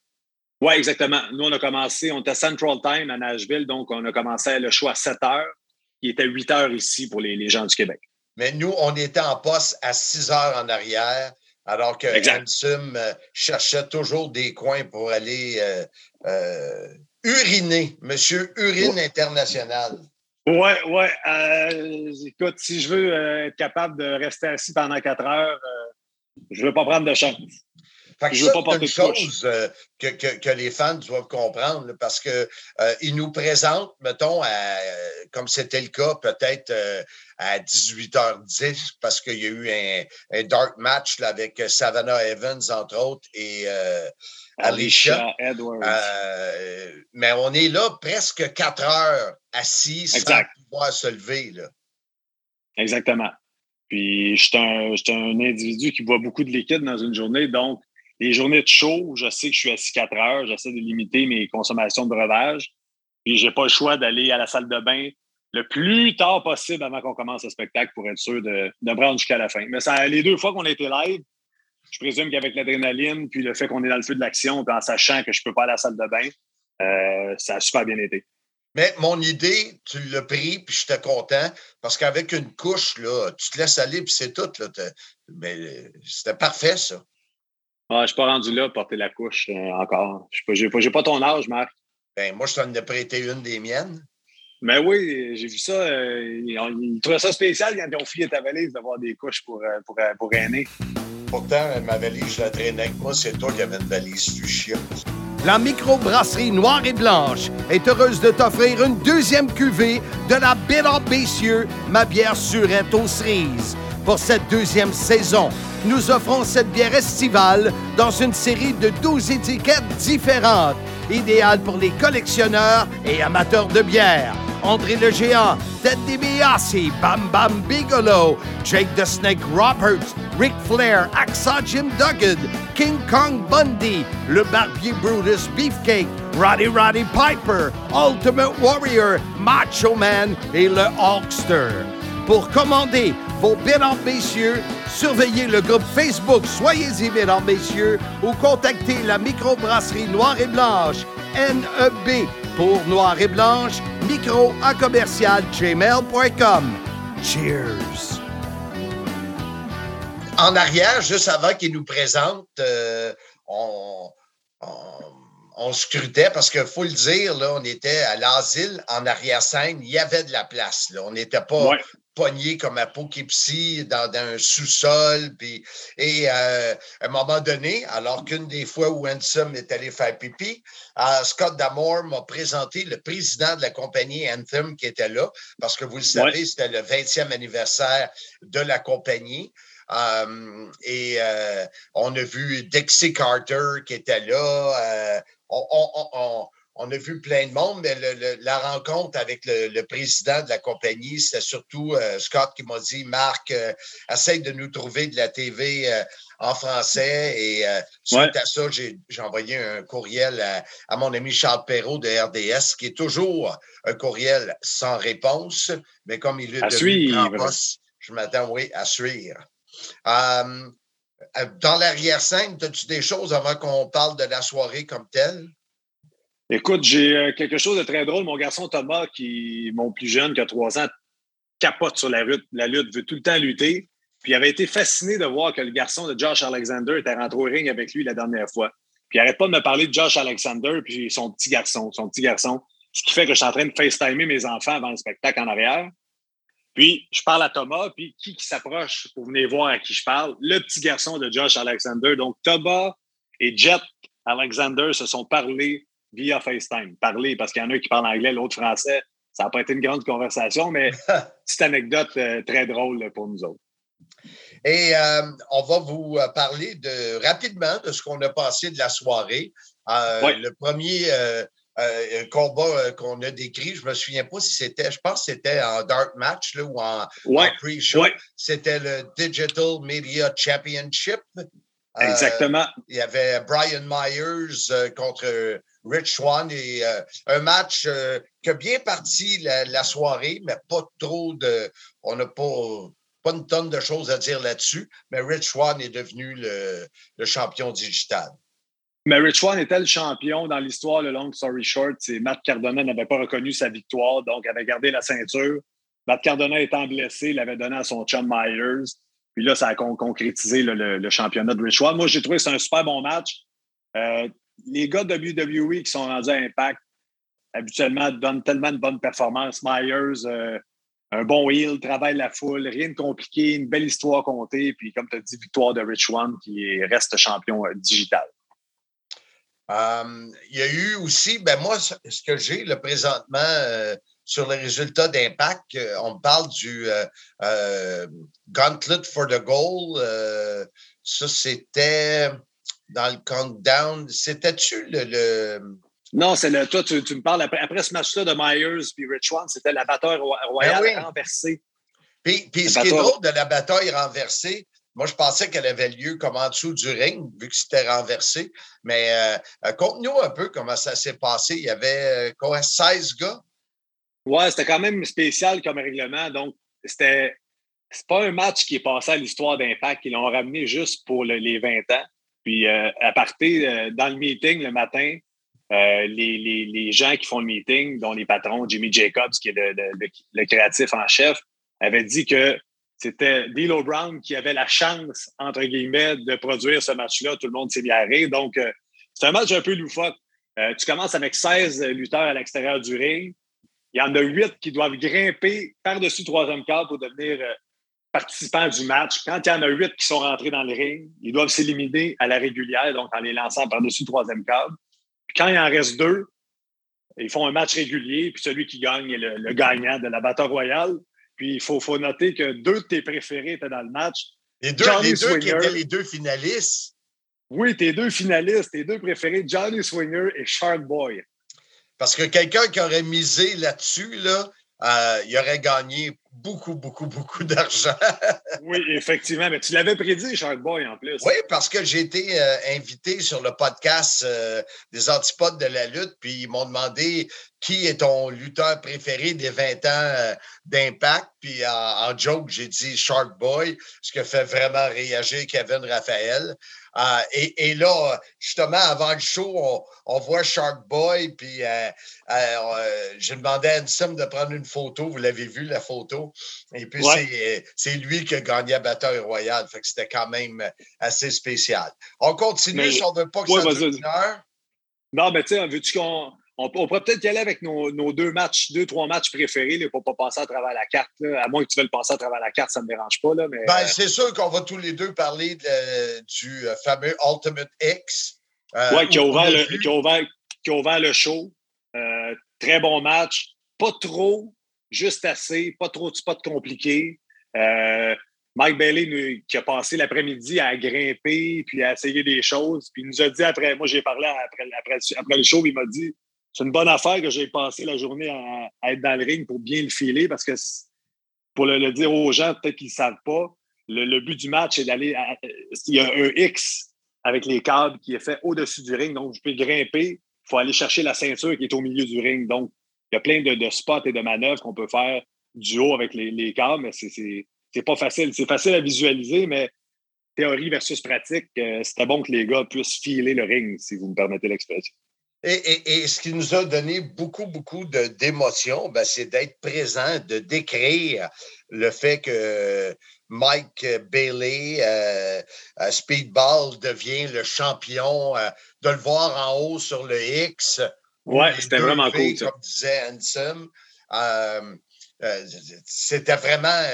Oui, exactement. Nous, on a commencé, on était à Central Time à Nashville, donc on a commencé le show à 7h. Il était 8h ici pour les gens du Québec. Mais nous, on était en poste à 6h en arrière, alors que Handsome cherchait toujours des coins pour aller uriner. Monsieur Urine International. Oui. Écoute, si je veux être capable de rester assis pendant 4 heures, je ne veux pas prendre de chance. Fait que c'est une chose que les fans doivent comprendre, parce qu'ils nous présentent, mettons, comme c'était le cas, peut-être à 18h10, parce qu'il y a eu un dark match là, avec Savannah Evans, entre autres, et Alicia Edwards. Mais on est là presque 4 heures assis sans pouvoir se lever. Là. Exactement. Puis je suis un individu qui boit beaucoup de liquide dans une journée, donc les journées de show, je sais que je suis assis 4 heures, j'essaie de limiter mes consommations de breuvages. Puis j'ai pas le choix d'aller à la salle de bain le plus tard possible avant qu'on commence le spectacle pour être sûr de prendre jusqu'à la fin. Mais ça, les 2 fois qu'on a été live, je présume qu'avec l'adrénaline, puis le fait qu'on est dans le feu de l'action, puis en sachant que je peux pas aller à la salle de bain, ça a super bien été. Mais mon idée, tu l'as pris, puis j'étais content, parce qu'avec une couche, là, tu te laisses aller, puis c'est tout. Là, mais c'était parfait, ça. Ah, je ne suis pas rendu là à porter la couche encore. Je n'ai pas ton âge, Marc. Ben, moi, je t'en ai prêté une des miennes. Ben oui, j'ai vu ça. Ils trouvaient ça spécial quand ils ont filé ta valise d'avoir des couches pour aînés. Pourtant, ma valise, je la traînais avec moi. C'est toi qui avais une valise, tu chiant. La microbrasserie Noire et Blanche est heureuse de t'offrir une deuxième cuvée de la Béra Bessieux, ma bière surette aux cerises. Pour cette deuxième saison, nous offrons cette bière estivale dans une série de 12 étiquettes différentes, idéale pour les collectionneurs et amateurs de bière. André le Géant, Ted DiBiase, Bam Bam Bigelow, Jake the Snake Roberts, Ric Flair, Hacksaw Jim Duggan, King Kong Bundy, Le Barbier Brutus Beefcake, Roddy Roddy Piper, Ultimate Warrior, Macho Man et le Hulkster. Pour commander vos Bénards Messieurs, surveillez le groupe Facebook Soyez-y Bénards Messieurs ou contactez la microbrasserie Noire et Blanche, NEB pour Noire et Blanche, micro@commercial.gmail.com. Cheers! En arrière, juste avant qu'ils nous présentent, on scrutait, parce qu'il faut le dire, là, on était à l'asile, en arrière-scène, il y avait de la place. Là. On n'était pas pogné comme à Poughkeepsie dans un sous-sol. Et à un moment donné, alors qu'une des fois où Anthem est allé faire pipi, Scott D'Amore m'a présenté le président de la compagnie Anthem qui était là, parce que vous le savez, c'était le 20e anniversaire de la compagnie. Et on a vu Dixie Carter qui était là. On a vu plein de monde, mais la rencontre avec le président de la compagnie, c'était surtout Scott qui m'a dit « Marc, essaye de nous trouver de la TV en français. » Et suite à ça, j'ai envoyé un courriel à mon ami Charles Perrault de RDS, qui est toujours un courriel sans réponse, mais comme il est devenu poste, je m'attends à suivre. Dans l'arrière-scène, as-tu des choses avant qu'on parle de la soirée comme telle? Écoute, j'ai quelque chose de très drôle. Mon garçon Thomas, mon plus jeune, qui a 3 ans, capote sur la lutte, veut tout le temps lutter. Puis il avait été fasciné de voir que le garçon de Josh Alexander était rentré au ring avec lui la dernière fois. Puis il n'arrête pas de me parler de Josh Alexander puis son petit garçon. Ce qui fait que je suis en train de FaceTimer mes enfants avant le spectacle en arrière. Puis je parle à Thomas, puis qui s'approche pour venir voir à qui je parle? Le petit garçon de Josh Alexander. Donc Thomas et Jet Alexander se sont parlés via FaceTime. Parler, parce qu'il y en a un qui parle anglais, l'autre français. Ça n'a pas été une grande conversation, mais petite anecdote très drôle là, pour nous autres. Et on va vous parler rapidement de ce qu'on a passé de la soirée. Le premier combat qu'on a décrit, je ne me souviens pas si c'était, je pense que c'était en dark match là, ou en pre-show. Ouais. C'était le Digital Media Championship. Exactement. Il y avait Brian Myers contre Rich Swann, et un match qui a bien parti la soirée, mais pas trop de... On n'a pas une tonne de choses à dire là-dessus, mais Rich Swann est devenu le champion digital. Mais Rich Swann était le champion dans l'histoire, le long story short. C'est Matt Cardona n'avait pas reconnu sa victoire, donc avait gardé la ceinture. Matt Cardona étant blessé, l'avait donné à son chum Myers. Puis là, ça a concrétisé le championnat de Rich Swann. Moi, j'ai trouvé que c'est un super bon match. Les gars de WWE qui sont rendus à Impact, habituellement, donnent tellement de bonnes performances. Myers, un bon heel, travaille la foule, rien de compliqué, une belle histoire comptée. Puis, comme tu as dit, victoire de Rich Swann qui reste champion digital. Il y a eu aussi, moi, ce que j'ai là, présentement sur les résultats d'Impact, on parle du Gauntlet for the Goal. Ça, c'était... Dans le countdown, c'était-tu le... Non, c'est le... Toi, tu me parles après ce match-là de Myers puis Rich Swann, c'était la bataille royale renversée. Puis ce qui est drôle de la bataille renversée, moi, je pensais qu'elle avait lieu comme en dessous du ring, vu que c'était renversé. Mais conte-nous un peu comment ça s'est passé. Il y avait 16 gars? Ouais, c'était quand même spécial comme règlement. Donc, c'était... C'est pas un match qui est passé à l'histoire d'Impact. Ils l'ont ramené juste pour les 20 ans. Puis, à partir, dans le meeting le matin, les gens qui font le meeting, dont les patrons, Jimmy Jacobs, qui est le créatif en chef, avaient dit que c'était D'Lo Brown qui avait la chance, entre guillemets, de produire ce match-là. Tout le monde s'est mis à rire. Donc, c'est un match un peu loufoque. Tu commences avec 16 lutteurs à l'extérieur du ring. Il y en a 8 qui doivent grimper par-dessus le troisième cadre pour devenir participants du match. Quand il y en a 8 qui sont rentrés dans le ring, ils doivent s'éliminer à la régulière, donc en les lançant par-dessus le troisième cadre. Puis quand il en reste 2, ils font un match régulier, puis celui qui gagne est le gagnant de la Battle Royale. Puis il faut noter que 2 de tes préférés étaient dans le match. Les deux qui étaient les deux finalistes. Oui, tes 2 finalistes, tes 2 préférés, Johnny Swinger et Shark Boy. Parce que quelqu'un qui aurait misé là-dessus, là, il aurait gagné beaucoup, beaucoup, beaucoup d'argent. Oui, effectivement. Mais tu l'avais prédit, Shark Boy, en plus. Oui, parce que j'ai été invité sur le podcast des Antipodes de la lutte, puis ils m'ont demandé qui est ton lutteur préféré des 20 ans d'Impact. Puis en joke, j'ai dit Shark Boy, ce qui fait vraiment réagir Kevin Raphaël. Et là, justement, avant le show, on voit Shark Boy, puis j'ai demandé à Handsome de prendre une photo. Vous l'avez vu, la photo. Et puis, c'est lui qui a gagné la Battle Royale. Fait que c'était quand même assez spécial. On continue, mais, si on ne veut pas que ça dure une heure. Non, mais tu sais, veux-tu qu'on... On pourrait peut-être y aller avec nos 2-3 matchs préférés là, pour ne pas passer à travers la carte. Là. À moins que tu veuilles passer à travers la carte, ça ne me dérange pas. Là, mais... c'est sûr qu'on va tous les deux parler du fameux Ultimate X. Oui, qui a ouvert le show. Très bon match. Pas trop, juste assez. Pas trop de spots compliqués. Mike Bailey, qui a passé l'après-midi à grimper puis à essayer des choses. Puis il nous a dit après... Moi, j'ai parlé après le show, il m'a dit... C'est une bonne affaire que j'ai passé la journée à être dans le ring pour bien le filer parce que, pour le dire aux gens, peut-être qu'ils ne savent pas, le but du match, c'est d'aller... Il y a un X avec les câbles qui est fait au-dessus du ring, donc je peux grimper. Il faut aller chercher la ceinture qui est au milieu du ring. Donc, il y a plein de spots et de manœuvres qu'on peut faire du haut avec les câbles, mais c'est pas facile. C'est facile à visualiser, mais théorie versus pratique, c'était bon que les gars puissent filer le ring, si vous me permettez l'expression. Et ce qui nous a donné beaucoup, beaucoup d'émotions, c'est d'être présent, de décrire le fait que Mike Bailey, Speedball, devient le champion, de le voir en haut sur le X. Oui, c'était vraiment cool, ça. Comme disait Handsome, c'était vraiment...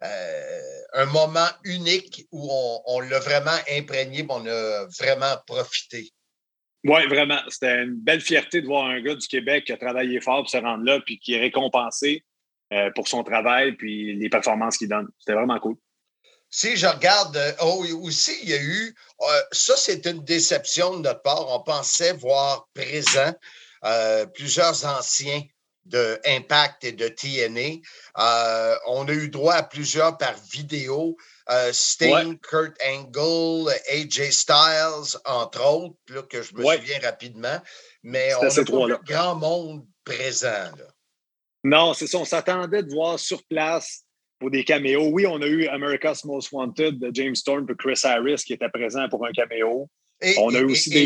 un moment unique où on l'a vraiment imprégné, on a vraiment profité. Oui, vraiment. C'était une belle fierté de voir un gars du Québec qui a travaillé fort pour se rendre là, puis qui est récompensé pour son travail, puis les performances qu'il donne. C'était vraiment cool. Si je regarde, aussi, il y a eu, ça, c'est une déception de notre part. On pensait voir présent plusieurs anciens de Impact et de TNA. On a eu droit à plusieurs par vidéo. Sting, Kurt Angle, AJ Styles, entre autres, là, que je me souviens rapidement. Mais c'était on n'a pas eu grand monde présent. Là. Non, c'est ça. On s'attendait de voir sur place pour des caméos. Oui, on a eu America's Most Wanted de James Storm et Chris Harris qui était présent pour un caméo. Et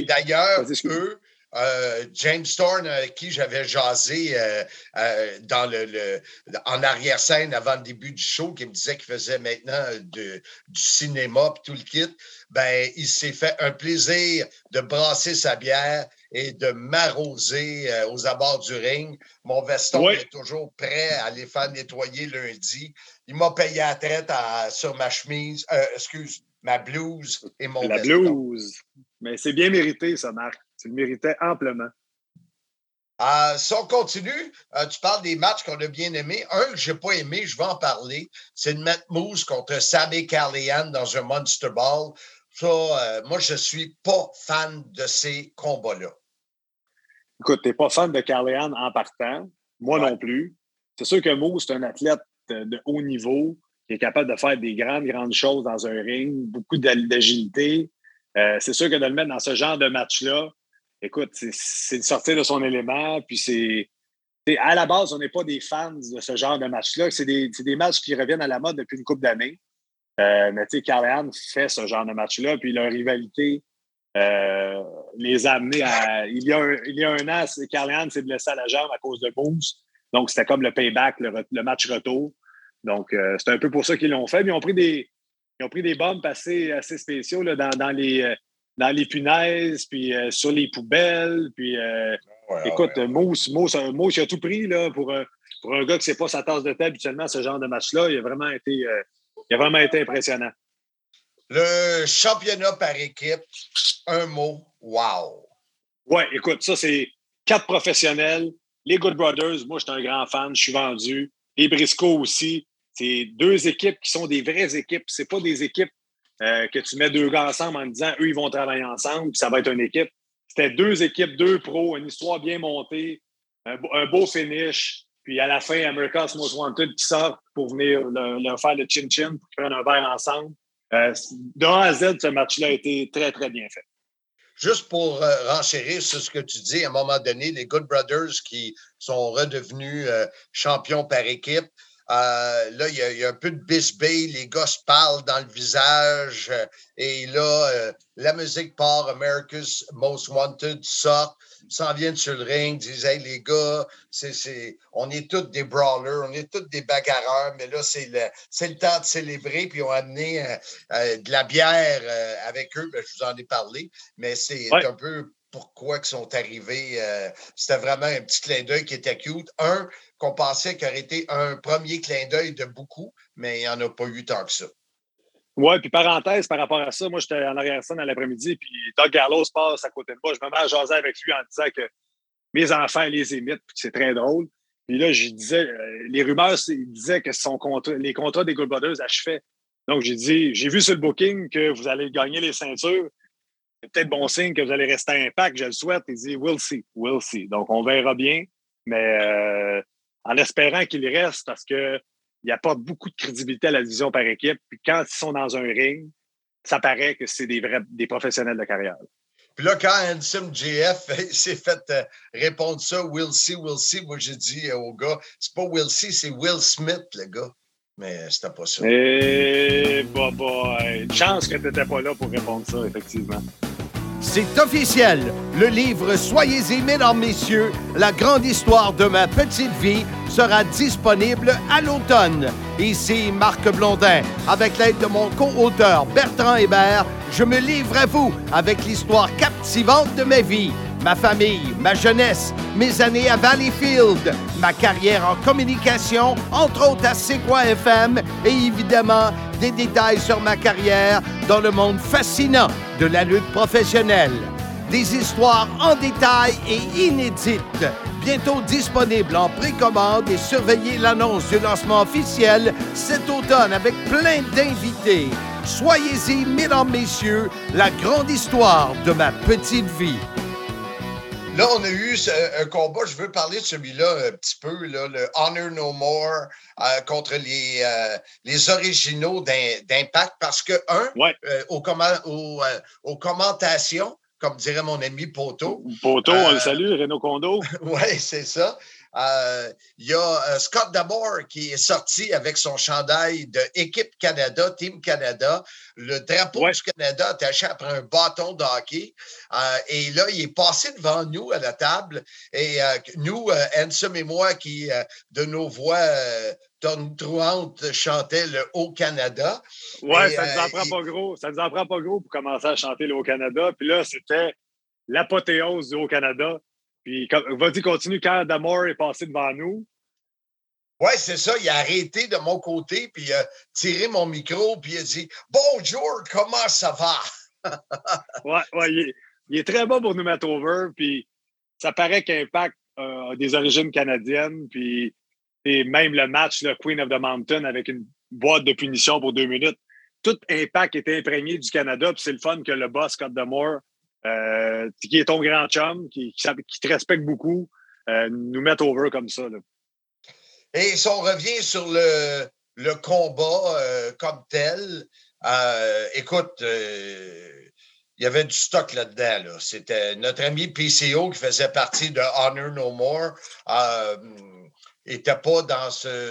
d'ailleurs, eux... James Storm, qui j'avais jasé dans en arrière-scène avant le début du show, qui me disait qu'il faisait maintenant du cinéma et tout le kit, il s'est fait un plaisir de brasser sa bière et de m'arroser aux abords du ring. Mon veston est toujours prêt à les faire nettoyer lundi. Il m'a payé à la traite sur ma chemise, ma blouse et mon veston. La blouse. Mais c'est bien mérité, ça, Marc. Tu le méritais amplement. Si on continue, tu parles des matchs qu'on a bien aimés. Un que je n'ai pas aimé, je vais en parler, c'est de mettre Moose contre Sami Callihan dans un Monster Ball. Ça, moi, je ne suis pas fan de ces combats-là. Écoute, tu n'es pas fan de Callihan en partant. Moi non plus. C'est sûr que Moose, c'est un athlète de haut niveau qui est capable de faire des grandes choses dans un ring, beaucoup d'agilité. C'est sûr que de le mettre dans ce genre de match-là, écoute, c'est de sortir de son élément, puis c'est à la base, on n'est pas des fans de ce genre de match-là. C'est des matchs qui reviennent à la mode depuis une couple d'années. Mais tu sais, Callihan fait ce genre de match-là, puis leur rivalité les a amenés à... Il y a un an, Callihan s'est blessé à la jambe à cause de Moose. Donc, c'était comme le payback, le match retour. Donc, c'est un peu pour ça qu'ils l'ont fait. Ils ont pris des bumps assez spéciaux là, dans les... dans les punaises, puis sur les poubelles. Puis, écoute, Moose, il a tout pris là, pour un gars qui ne sait pas sa tasse de thé habituellement, ce genre de match-là. Il a vraiment été impressionnant. Le championnat par équipe, un mot, wow! Oui, écoute, ça, c'est 4 professionnels. Les Good Brothers, moi, je suis un grand fan, je suis vendu. Les Briscoe aussi. C'est 2 équipes qui sont des vraies équipes. C'est pas des équipes que tu mets 2 gars ensemble en disant eux, ils vont travailler ensemble, puis ça va être une équipe. C'était 2 équipes, 2 pros, une histoire bien montée, un beau finish. Puis à la fin, America's Most Wanted qui sort pour venir leur faire le chin-chin, pour prendre un verre ensemble. De A à Z, ce match-là a été très, très bien fait. Juste pour renchérir sur ce que tu dis, à un moment donné, les Good Brothers qui sont redevenus champions par équipe, là, il y a un peu de bisbille, les gars se parlent dans le visage, et là, la musique part, America's Most Wanted sort, s'en viennent sur le ring, disent « Hey, les gars, on est tous des brawlers, on est tous des bagarreurs, mais là, c'est le temps de célébrer. » Puis ils ont amené de la bière avec eux, ben, je vous en ai parlé, mais c'est un peu pourquoi ils sont arrivés. C'était vraiment un petit clin d'œil qui était cute. Un qu'on pensait qu'il aurait été un premier clin d'œil de beaucoup, mais il n'y en a pas eu tant que ça. Oui, puis parenthèse par rapport à ça, moi, j'étais en arrière-scène à l'après-midi, puis Doug Gallows passe à côté de moi. Je me mets à jaser avec lui en disant que mes enfants les imitent, puis c'est très drôle. Puis là, je disais, les rumeurs disaient que les contrats des Good Brothers achevaient. Donc, j'ai dit, j'ai vu sur le booking que vous allez gagner les ceintures. C'est peut-être bon signe que vous allez rester à Impact, je le souhaite. Il dit, we'll see. Donc, on verra bien, mais en espérant qu'il reste, parce que il apporte beaucoup de crédibilité à la division par équipe. Puis quand ils sont dans un ring, ça paraît que c'est des professionnels de carrière. Puis là, quand Handsome JF s'est fait répondre ça, Will C, moi j'ai dit au gars, c'est pas Will C, c'est Will Smith, le gars. Mais c'était pas ça. Eh, une chance que t'étais pas là pour répondre ça, effectivement. C'est officiel. Le livre « Soyez-y, mesdames, messieurs, la grande histoire de ma petite vie » sera disponible à l'automne. Ici Marc Blondin. Avec l'aide de mon co-auteur Bertrand Hébert, je me livre à vous avec l'histoire captivante de ma vie, ma famille, ma jeunesse, mes années à Valleyfield, ma carrière en communication, entre autres à C'est quoi FM, et évidemment des détails sur ma carrière dans le monde fascinant de la lutte professionnelle. Des histoires en détail et inédites, bientôt disponibles en précommande, et surveillez l'annonce du lancement officiel cet automne avec plein d'invités. Soyez-y, mesdames, messieurs, la grande histoire de ma petite vie. Là, on a eu un combat, je veux parler de celui-là un petit peu, là, le Honor No More contre les originaux d'Impact, parce que, aux commentations, comme dirait mon ami Poteau. Poteau, on le salue, Renaud Condo. Oui, c'est ça. Il y a Scott D'Amore qui est sorti avec son chandail de Équipe Canada, Team Canada, le drapeau du Canada attaché après un bâton de hockey. Et là, il est passé devant nous à la table. Et nous, Handsome et moi, qui, de nos voix tonitruantes, chantaient le « Haut Canada ». Oui, ça nous en prend pas gros pour commencer à chanter le « Haut Canada ». Puis là, c'était l'apothéose du « Haut Canada ». Puis, vas-y, continue, quand D'Amore est passé devant nous. Oui, c'est ça. Il a arrêté de mon côté, puis il a tiré mon micro, puis il a dit « Bonjour, comment ça va? » Oui, il est très bon pour nous mettre over, puis ça paraît qu'Impact a des origines canadiennes, puis même le match, le Queen of the Mountain, avec une boîte de punition pour 2 minutes, tout Impact était imprégné du Canada, puis c'est le fun que le boss, Scott D'Amore, qui est ton grand chum, qui te respecte beaucoup, nous mettre over comme ça. Là. Et si on revient sur le combat comme tel, écoute, il y avait du stock là-dedans. Là. C'était notre ami PCO qui faisait partie de Honor No More. N'était pas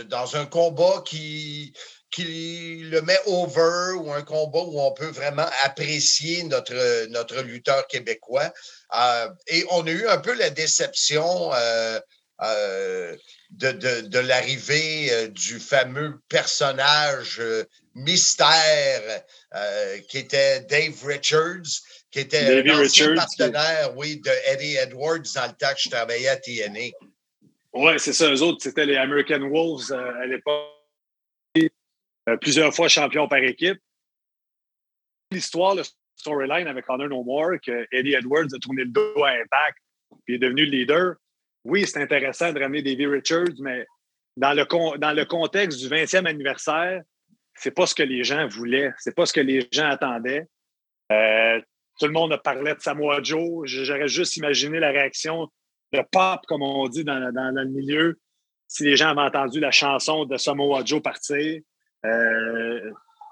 dans un combat qui le met over, ou un combat où on peut vraiment apprécier notre lutteur québécois. Et on a eu un peu la déception de l'arrivée du fameux personnage mystère qui était Dave Richards, qui était l'ancien partenaire de Eddie Edwards dans le temps que je travaillais à TNA. Oui, c'est ça, eux autres, c'était les American Wolves à l'époque, plusieurs fois champions par équipe. L'histoire, le storyline avec Honor No More, que Eddie Edwards a tourné le dos à Impact puis est devenu le leader. Oui, c'est intéressant de ramener Davey Richards, mais dans le contexte du 20e anniversaire, c'est pas ce que les gens voulaient, c'est pas ce que les gens attendaient. Tout le monde parlait de Samoa Joe. J'aurais juste imaginé la réaction de pop, comme on dit dans le milieu, si les gens avaient entendu la chanson de Samoa Joe partir.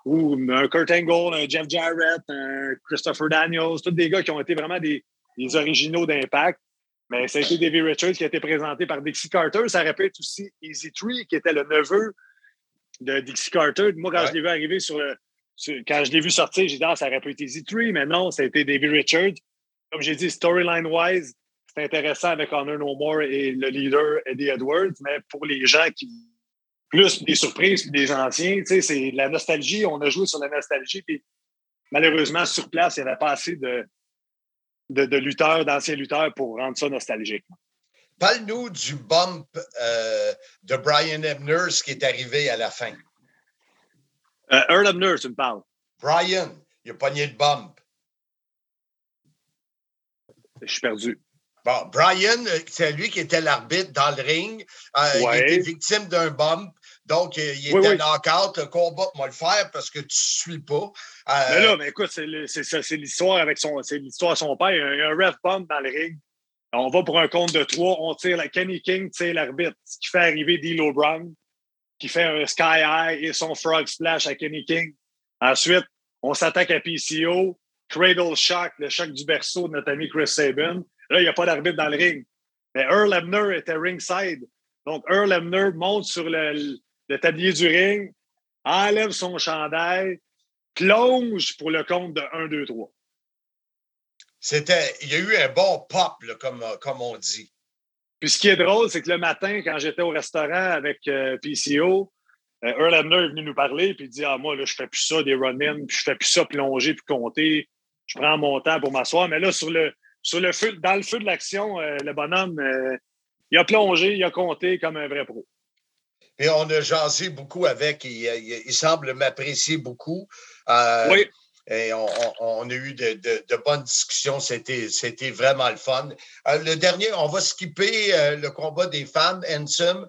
Ou un Kurt Angle, un Jeff Jarrett, un Christopher Daniels, tous des gars qui ont été vraiment des originaux d'Impact. Mais ça a été Davey Richards qui a été présenté par Dixie Carter. Ça répète aussi Easy Tree, qui était le neveu de Dixie Carter. Moi, quand je l'ai vu arriver quand je l'ai vu sortir, j'ai dit « Ah, ça répète Easy Tree », mais non, ça a été Davey Richards. Comme j'ai dit, storyline-wise, c'est intéressant avec Honor No More et le leader Eddie Edwards, mais pour les gens qui... Plus des surprises, puis des anciens. Tu sais, c'est de la nostalgie. On a joué sur la nostalgie. Puis malheureusement, sur place, il n'y avait pas assez de lutteurs, d'anciens lutteurs pour rendre ça nostalgique. Parle-nous du bump de Brian Hebner, ce qui est arrivé à la fin. Earl Hebner, tu me parles. Brian, il a pogné le bump. Je suis perdu. Bon, Brian, c'est lui qui était l'arbitre dans le ring. Il était victime d'un bump. Donc, il était knock-out. Le combat, moi, le faire parce que tu ne suis pas. Mais là, mais écoute, c'est l'histoire avec son père. Il y a un ref bump dans le ring. On va pour un compte de 3. On tire Kenny King tire l'arbitre. Ce qui fait arriver D'Lo Brown, qui fait un Sky High et son Frog Splash à Kenny King. Ensuite, on s'attaque à PCO. Cradle Shock, le choc du berceau de notre ami Chris Sabin. Là, il n'y a pas d'arbitre dans le ring. Mais Earl Hebner était ringside. Donc, Earl Hebner monte sur le tablier du ring, enlève son chandail, plonge pour le compte de 1, 2, 3. Il y a eu un bon pop, là, comme on dit. Puis ce qui est drôle, c'est que le matin, quand j'étais au restaurant avec PCO, Earl Hebner est venu nous parler, puis il dit « Ah, moi, là, je fais plus ça, des run-in, puis je fais plus ça, plonger, puis compter. Je prends mon temps pour m'asseoir. » Mais là, dans le feu de l'action, le bonhomme, il a plongé, il a compté comme un vrai pro. Et on a jasé beaucoup avec. Il semble m'apprécier beaucoup. Oui. Et on a eu de bonnes discussions. C'était vraiment le fun. Le dernier, on va skipper le combat des femmes, Handsome,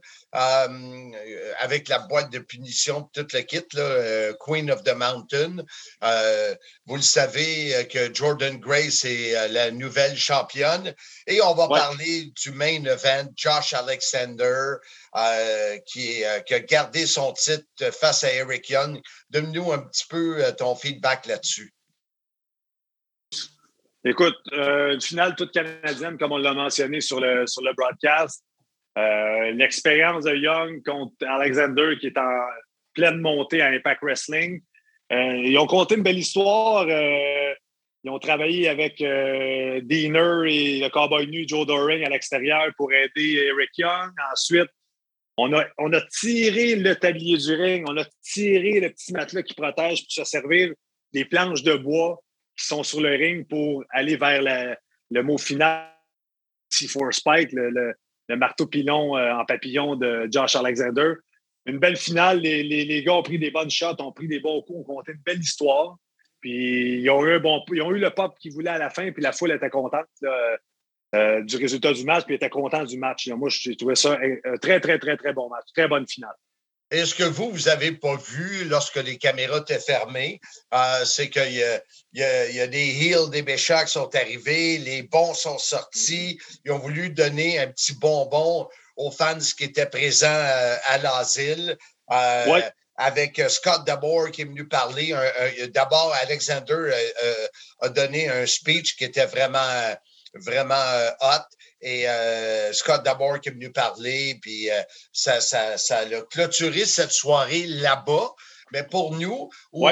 avec la boîte de punition, tout le kit, là, Queen of the Mountain. Vous le savez que Jordan Grace est la nouvelle championne. Et on va parler du main event, Josh Alexander, qui a gardé son titre face à Eric Young. Donne-nous un petit peu ton feedback là-dessus. Écoute, une finale toute canadienne, comme on l'a mentionné sur le broadcast. L'expérience de Young contre Alexander qui est en pleine montée à Impact Wrestling. Ils ont conté une belle histoire. Ils ont travaillé avec Diener et le Cowboy Nu Joe Doring à l'extérieur pour aider Eric Young. Ensuite, on a tiré le tablier du ring. On a tiré le petit matelas qui protège pour se servir des planches de bois qui sont sur le ring pour aller vers le mot final C4 Spike, le marteau-pilon en papillon de Josh Alexander. Une belle finale. Les gars ont pris des bonnes shots, ont pris des bons coups, ont compté une belle histoire. Puis ils ont eu le pop qu'ils voulaient à la fin, puis la foule était contente du résultat du match, puis était contente du match. Là, moi, j'ai trouvé ça un très, très, très, très bon match. Très bonne finale. Et ce que vous n'avez pas vu lorsque les caméras étaient fermées, c'est qu'il y a des heels, des méchants qui sont arrivés, les bons sont sortis, ils ont voulu donner un petit bonbon aux fans qui étaient présents à l'asile. Avec Scott D'Amore qui est venu parler. D'abord, Alexander a donné un speech qui était vraiment hot. Et Scott D'Amore qui est venu parler, puis ça a clôturé cette soirée là-bas. Mais pour nous, où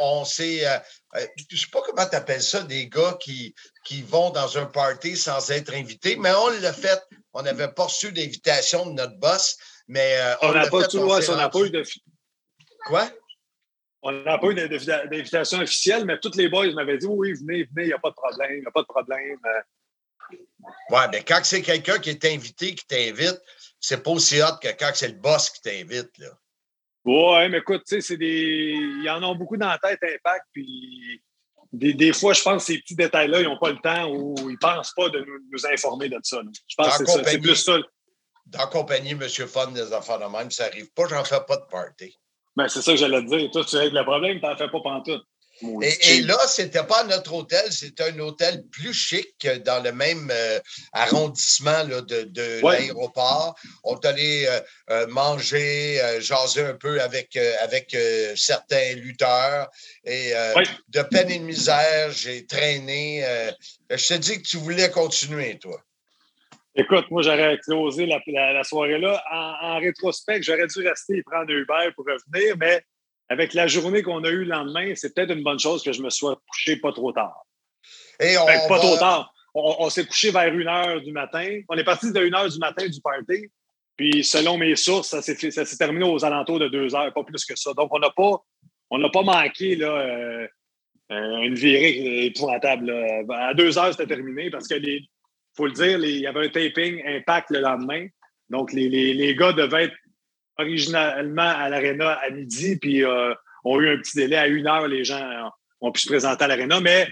on s'est... je ne sais pas comment tu appelles ça, des gars qui vont dans un party sans être invités, mais on l'a fait On n'avait pas reçu d'invitation de notre boss, mais on n'a pas, pas eu de... Quoi? On n'a pas eu d'invitation officielle, mais tous les boys m'avaient dit « Oui, venez, il n'y a pas de problème, Oui, mais quand c'est quelqu'un qui est invité, qui t'invite, c'est pas aussi hot que quand c'est le boss qui t'invite, là. Oui, mais écoute, tu sais, c'est des... Ils en ont beaucoup dans la tête, Impact, puis... Des fois, je pense que ces petits détails-là, ils n'ont pas le temps ou ils ne pensent pas de nous informer de ça. Là. Je pense que c'est plus ça. D'accompagner M. Fun des affaires de même, ça n'arrive pas, j'en fais pas de party. Ben, c'est ça que j'allais te dire. Toi, tu règles le problème, tu n'en fais pas pantoute. Et là, c'était pas notre hôtel, c'était un hôtel plus chic dans le même arrondissement là, de l'aéroport. On est allé manger, jaser un peu avec certains lutteurs. Et de peine et de misère, j'ai traîné. Je te dis que tu voulais continuer, toi. Écoute, moi, j'aurais closé la soirée-là. En rétrospect, j'aurais dû rester et prendre un Uber pour revenir, mais avec la journée qu'on a eue le lendemain, c'est peut-être une bonne chose que je me sois couché pas trop tard. Trop tard. On s'est couché vers 1h du matin. On est parti de 1h du matin du party. Puis, selon mes sources, ça s'est terminé aux alentours de 2h, pas plus que ça. Donc, on n'a pas manqué là, une virée épouvantable. Là. À 2h, c'était terminé parce que, faut le dire, il y avait un taping Impact le lendemain. Donc, les gars devaient être originalement à l'aréna à midi, puis ont eu un petit délai à 1h, les gens ont pu se présenter à l'aréna, mais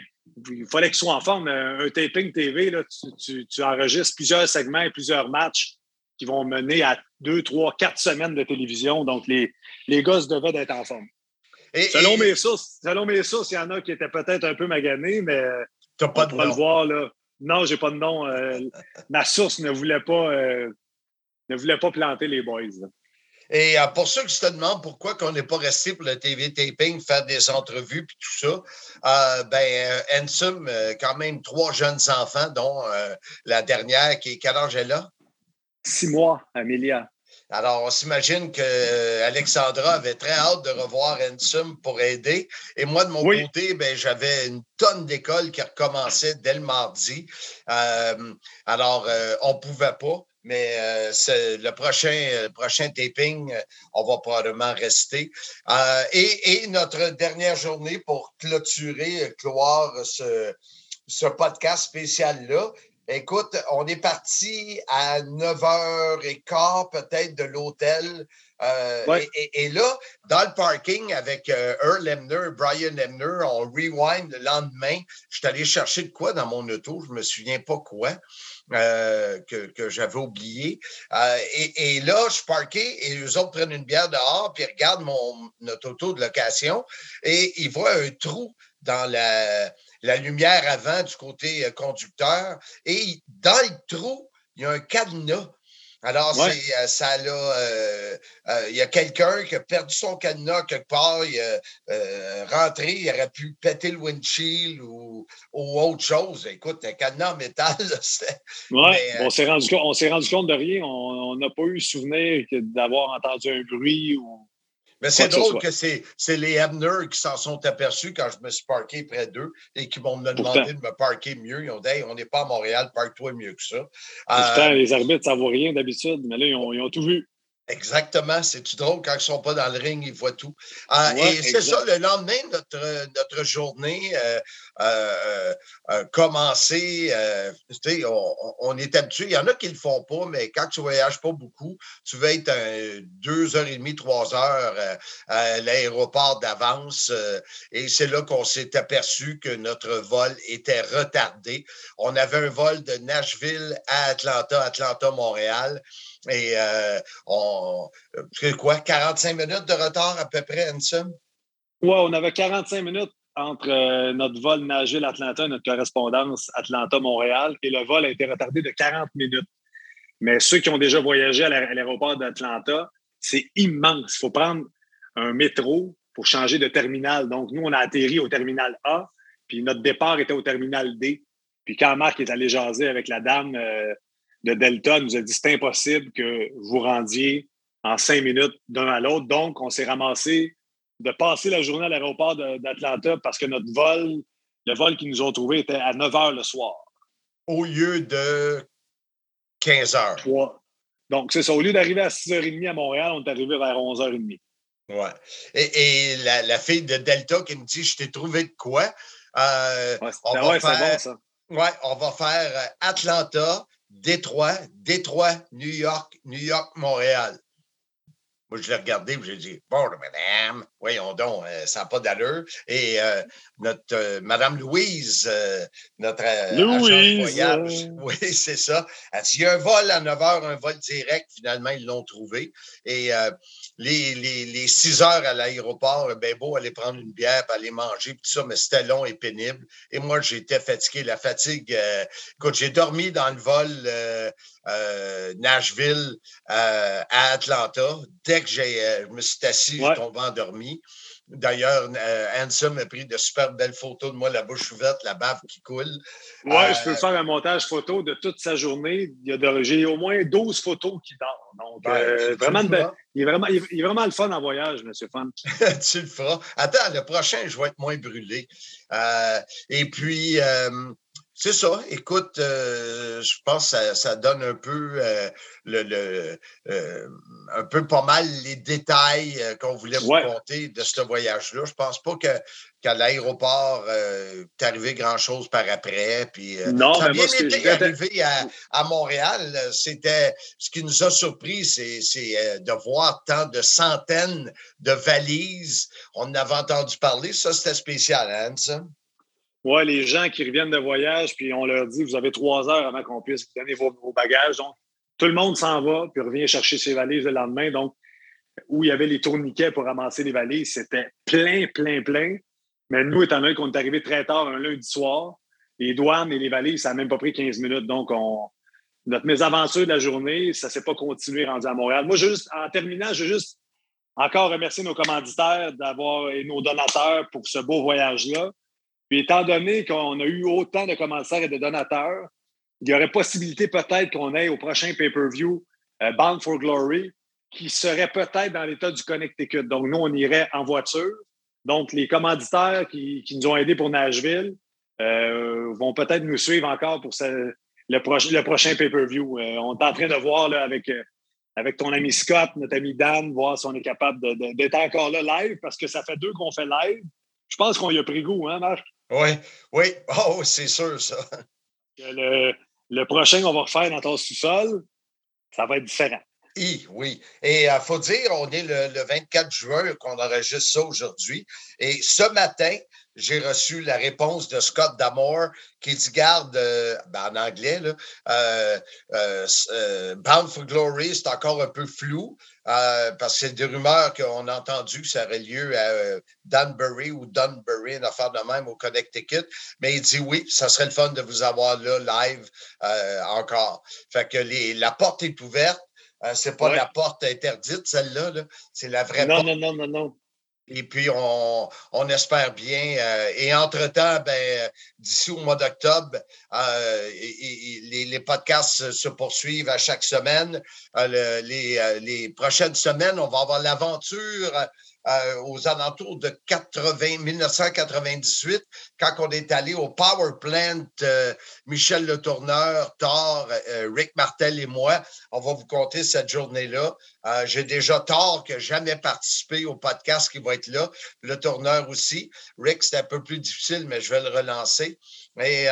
il fallait qu'ils soient en forme. Un taping TV, là, tu enregistres plusieurs segments et plusieurs matchs qui vont mener à 2, 3, 4 semaines de télévision, donc les gars devaient être en forme. Selon mes sources, il y en a qui étaient peut-être un peu maganés, mais t'as pas de nom. Le voir, là. Non, j'ai pas de nom. Ma source ne voulait pas planter les boys, là. Et pour ceux qui se demandent pourquoi qu'on n'est pas resté pour le TV taping, faire des entrevues puis tout ça, Handsome, quand même 3 jeunes enfants, dont la dernière qui est quel âge elle a? 6 mois, Amélia. Alors, on s'imagine que Alexandra avait très hâte de revoir Handsome pour aider. Et moi, de mon côté, j'avais une tonne d'écoles qui recommençaient dès le mardi. On ne pouvait pas. Mais c'est le prochain taping, on va probablement rester. Et notre dernière journée pour clore ce podcast spécial-là. Écoute, on est parti à 9h15 peut-être de l'hôtel. Et là, dans le parking avec Earl Hebner, Brian Hebner, on rewind le lendemain. Je suis allé chercher de quoi dans mon auto, je ne me souviens pas quoi. Que j'avais oublié. Et là, je suis parqué et eux autres prennent une bière dehors puis regardent notre auto de location et ils voient un trou dans la lumière avant du côté conducteur et dans le trou, il y a un cadenas. Alors, il y a quelqu'un qui a perdu son cadenas quelque part, il est rentré, il aurait pu péter le windshield ou autre chose. Écoute, un cadenas en métal, là, c'est... Oui, on s'est rendu compte de rien. On n'a pas eu souvenir d'avoir entendu un bruit ou... Mais c'est drôle que c'est les Hebner qui s'en sont aperçus quand je me suis parqué près d'eux et qui m'ont demandé de me parquer mieux. Ils ont dit hey, on n'est pas à Montréal, parque-toi mieux que ça. Pourtant, les arbitres, ça ne vaut rien d'habitude, mais là, ils ont tout vu. Exactement. C'est-tu drôle? Quand ils ne sont pas dans le ring, ils voient tout. C'est ça, le lendemain, notre journée commencée. Tu sais, on est habitué. Il y en a qui ne le font pas, mais quand tu ne voyages pas beaucoup, tu vas être 2h30, 3h à l'aéroport d'avance. Et c'est là qu'on s'est aperçu que notre vol était retardé. On avait un vol de Nashville à Atlanta, Atlanta-Montréal. Et 45 minutes de retard à peu près, Handsome? Oui, on avait 45 minutes entre notre vol Nashville-Atlanta, notre correspondance Atlanta-Montréal, et le vol a été retardé de 40 minutes. Mais ceux qui ont déjà voyagé à l'aéroport d'Atlanta, c'est immense. Il faut prendre un métro pour changer de terminal. Donc, nous, on a atterri au terminal A, puis notre départ était au terminal D. Puis quand Marc est allé jaser avec la dame... de Delta nous a dit c'est impossible que vous rendiez en 5 minutes d'un à l'autre. Donc, on s'est ramassé de passer la journée à l'aéroport d'Atlanta parce que notre vol, le vol qu'ils nous ont trouvé était à 9h le soir. Au lieu de 15h. Donc, c'est ça. Au lieu d'arriver à 6h30 à Montréal, on est arrivé vers 11h30. Oui. Et la fille de Delta qui me dit « Je t'ai trouvé de quoi? » c'est bon, ça. Oui, on va faire Atlanta, Détroit, New York, Montréal. Moi, je l'ai regardé et j'ai dit « Bon, madame, voyons donc, ça n'a pas d'allure. » Et notre madame Louise, notre Louise. Agent de voyage, oui, c'est ça. Elle dit « Il y a un vol à 9h, un vol direct. » Finalement, ils l'ont trouvé. Et les 6h à l'aéroport, ben beau aller prendre une bière et aller manger, tout ça, mais c'était long et pénible. Et moi, j'étais fatigué. La fatigue, écoute, j'ai dormi dans le vol Nashville à Atlanta. Dès que je me suis assis, je tombais endormi. D'ailleurs, Handsome a pris de super belles photos de moi, la bouche ouverte, la bave qui coule. Oui, je peux faire un montage photo de toute sa journée. J'ai au moins 12 photos qui dorment. Donc, il est vraiment le fun en voyage, M. Fan. Tu le feras. Attends, le prochain, je vais être moins brûlé. Et puis... c'est ça. Écoute, je pense que ça donne un peu un peu pas mal les détails qu'on voulait vous conter de ce voyage-là. Je pense pas qu'à l'aéroport, t'es arrivé grand-chose par après. Puis, non, ça a bien été arrivé à Montréal. C'était ce qui nous a surpris, c'est de voir tant de centaines de valises. On en avait entendu parler. Ça, c'était spécial, hein, ça? Oui, les gens qui reviennent de voyage, puis on leur dit, vous avez 3 heures avant qu'on puisse vous donner vos bagages. Donc, tout le monde s'en va, puis revient chercher ses valises le lendemain. Donc, où il y avait les tourniquets pour ramasser les valises, c'était plein. Mais nous, étant donné qu'on est arrivé très tard un lundi soir, les douanes et les valises, ça n'a même pas pris 15 minutes. Donc, notre mésaventure de la journée, ça ne s'est pas continué rendu à Montréal. Moi, en terminant, je veux juste encore remercier nos commanditaires et nos donateurs pour ce beau voyage-là. Puis étant donné qu'on a eu autant de commentaires et de donateurs, il y aurait possibilité peut-être qu'on aille au prochain pay-per-view Bound for Glory qui serait peut-être dans l'État du Connecticut. Donc, nous, on irait en voiture. Donc, les commanditaires qui nous ont aidés pour Nashville vont peut-être nous suivre encore pour le prochain pay-per-view. On est en train de voir là, avec ton ami Scott, notre ami Dan, voir si on est capable d'être encore là live parce que ça fait 2 qu'on fait live. Je pense qu'on y a pris goût, hein, Marc? Oui. Oh, c'est sûr, ça. Le prochain qu'on va refaire dans ton sous-sol, ça va être différent. Oui. Et il faut dire, on est le 24 juin qu'on enregistre ça aujourd'hui. Et ce matin, j'ai reçu la réponse de Scott D'Amore qui dit, garde, en anglais, là, Bound for Glory, c'est encore un peu flou. Parce que c'est des rumeurs qu'on a entendues que ça aurait lieu à Danbury, une affaire de même au Connecticut. Mais il dit oui, ça serait le fun de vous avoir là, live encore. Fait que la porte est ouverte. C'est pas la porte interdite, celle-là. Là. C'est la vraie porte. Non. Et puis, on espère bien. Et entre-temps, d'ici au mois d'octobre, les podcasts se poursuivent à chaque semaine. Les prochaines semaines, on va avoir l'aventure aux alentours de 1998, quand on est allé au Power Plant, Michel Le Tourneur, Thor, Rick Martel et moi. On va vous conter cette journée-là. J'ai déjà Thor qui n'a jamais participé au podcast qui va être là. Le Tourneur aussi. Rick, c'est un peu plus difficile, mais je vais le relancer. Et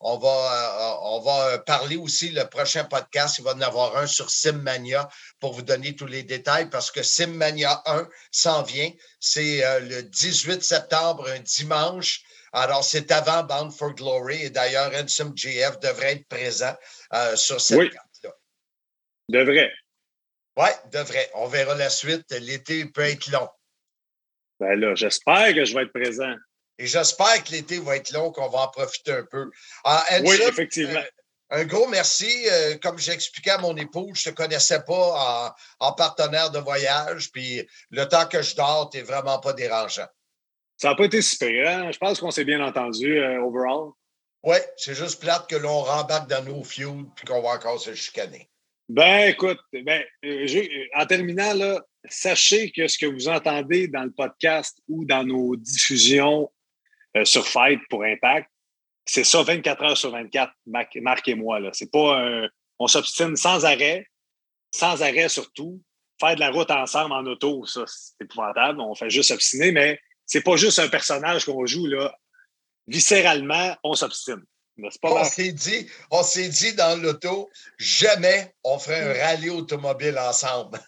on va parler aussi le prochain podcast. Il va en avoir un sur Simmania pour vous donner tous les détails parce que Simmania 1 s'en vient. C'est le 18 septembre, un dimanche. Alors, c'est avant Bound for Glory. Et d'ailleurs, Handsome JF devrait être présent sur cette carte-là. Devrait. Oui, devrait. On verra la suite. L'été peut être long. Ben là, j'espère que je vais être présent. Et j'espère que l'été va être long, qu'on va en profiter un peu. Effectivement. Un gros merci. Comme j'expliquais à mon épouse, je ne te connaissais pas en partenaire de voyage. Puis le temps que je dors, tu n'es vraiment pas dérangeant. Ça n'a pas été si pire, hein? Je pense qu'on s'est bien entendu overall. Oui, c'est juste plate que l'on rembarque dans nos feuds puis qu'on va encore se chicaner. Ben écoute, en terminant, là, sachez que ce que vous entendez dans le podcast ou dans nos diffusions sur Fight pour Impact, c'est ça 24 heures sur 24, Marc et moi. Là. C'est pas on s'obstine sans arrêt surtout. Faire de la route ensemble en auto, ça, c'est épouvantable. On fait juste s'obstiner, mais c'est pas juste un personnage qu'on joue, là. Viscéralement, on s'obstine. On s'est dit dans l'auto, jamais on ferait un rallye automobile ensemble.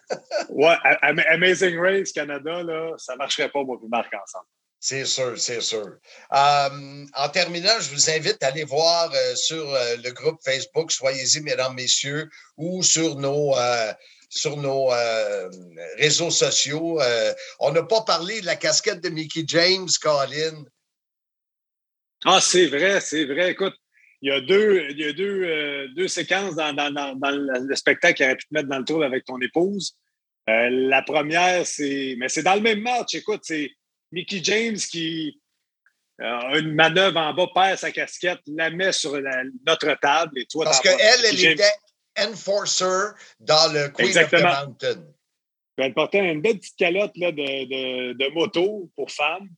Ouais, Amazing Race Canada, là, ça ne marcherait pas, moi, puis Marc, ensemble. C'est sûr, c'est sûr. En terminant, je vous invite à aller voir sur le groupe Facebook, soyez-y, mesdames, messieurs, ou sur nos réseaux sociaux. On n'a pas parlé de la casquette de Mickey James, Colin. Ah, c'est vrai. Écoute, il y a deux séquences dans le spectacle qu'il aurait pu te mettre dans le trouble avec ton épouse. La première, c'est dans le même match. Écoute, c'est Mickey James qui a une manœuvre en bas, perd sa casquette, la met sur notre table. Et toi, parce qu'elle était enforcer dans le Queen Exactement. Of the Mountain. Elle portait une belle petite calotte là, de moto pour femmes.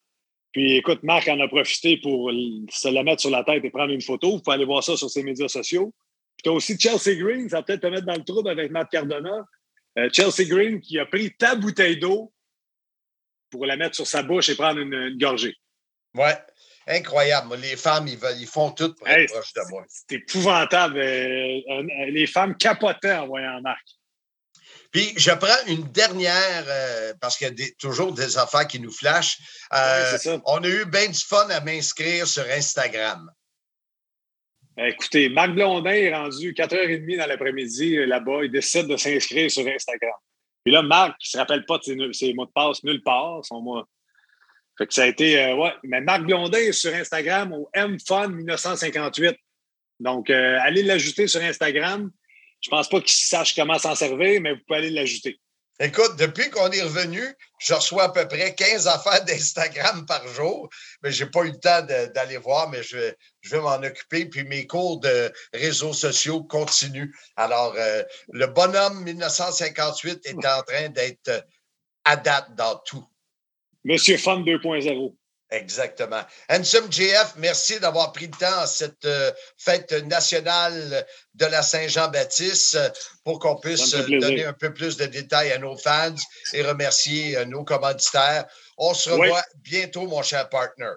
Puis, écoute, Marc en a profité pour se la mettre sur la tête et prendre une photo. Vous pouvez aller voir ça sur ses médias sociaux. Puis, tu as aussi Chelsea Green, ça va peut-être te mettre dans le trouble avec Matt Cardona. Chelsea Green qui a pris ta bouteille d'eau pour la mettre sur sa bouche et prendre une gorgée. Ouais, incroyable. Les femmes, ils font tout pour être proches de moi. C'est épouvantable. Les femmes capotaient en voyant Marc. Puis, je prends une dernière, parce qu'il y a toujours des affaires qui nous flashent. Oui, c'est ça. On a eu bien du fun à m'inscrire sur Instagram. Écoutez, Marc Blondin est rendu 4h30 dans l'après-midi là-bas. Il décide de s'inscrire sur Instagram. Puis là, Marc, il ne se rappelle pas de ses mots de passe nulle part. Son mot. Fait que ça a été... ouais. Mais Marc Blondin est sur Instagram au MFun1958. Donc, allez l'ajouter sur Instagram. Je pense pas qu'ils sachent comment s'en servir, mais vous pouvez aller l'ajouter. Écoute, depuis qu'on est revenu, je reçois à peu près 15 affaires d'Instagram par jour, mais j'ai pas eu le temps d'aller voir, mais je vais m'en occuper. Puis mes cours de réseaux sociaux continuent. Alors, le bonhomme 1958 est en train d'être à date dans tout. Monsieur Fun 2.0. Exactement. Handsome JF, merci d'avoir pris le temps à cette fête nationale de la Saint-Jean-Baptiste pour qu'on puisse donner un peu plus de détails à nos fans et remercier nos commanditaires. On se revoit bientôt, mon cher partner.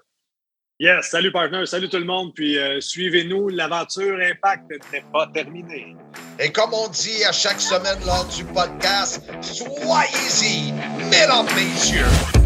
Yes, salut partner, salut tout le monde, puis suivez-nous, l'aventure Impact n'est pas terminée. Et comme on dit à chaque semaine lors du podcast, soyez-y, mesdames, messieurs.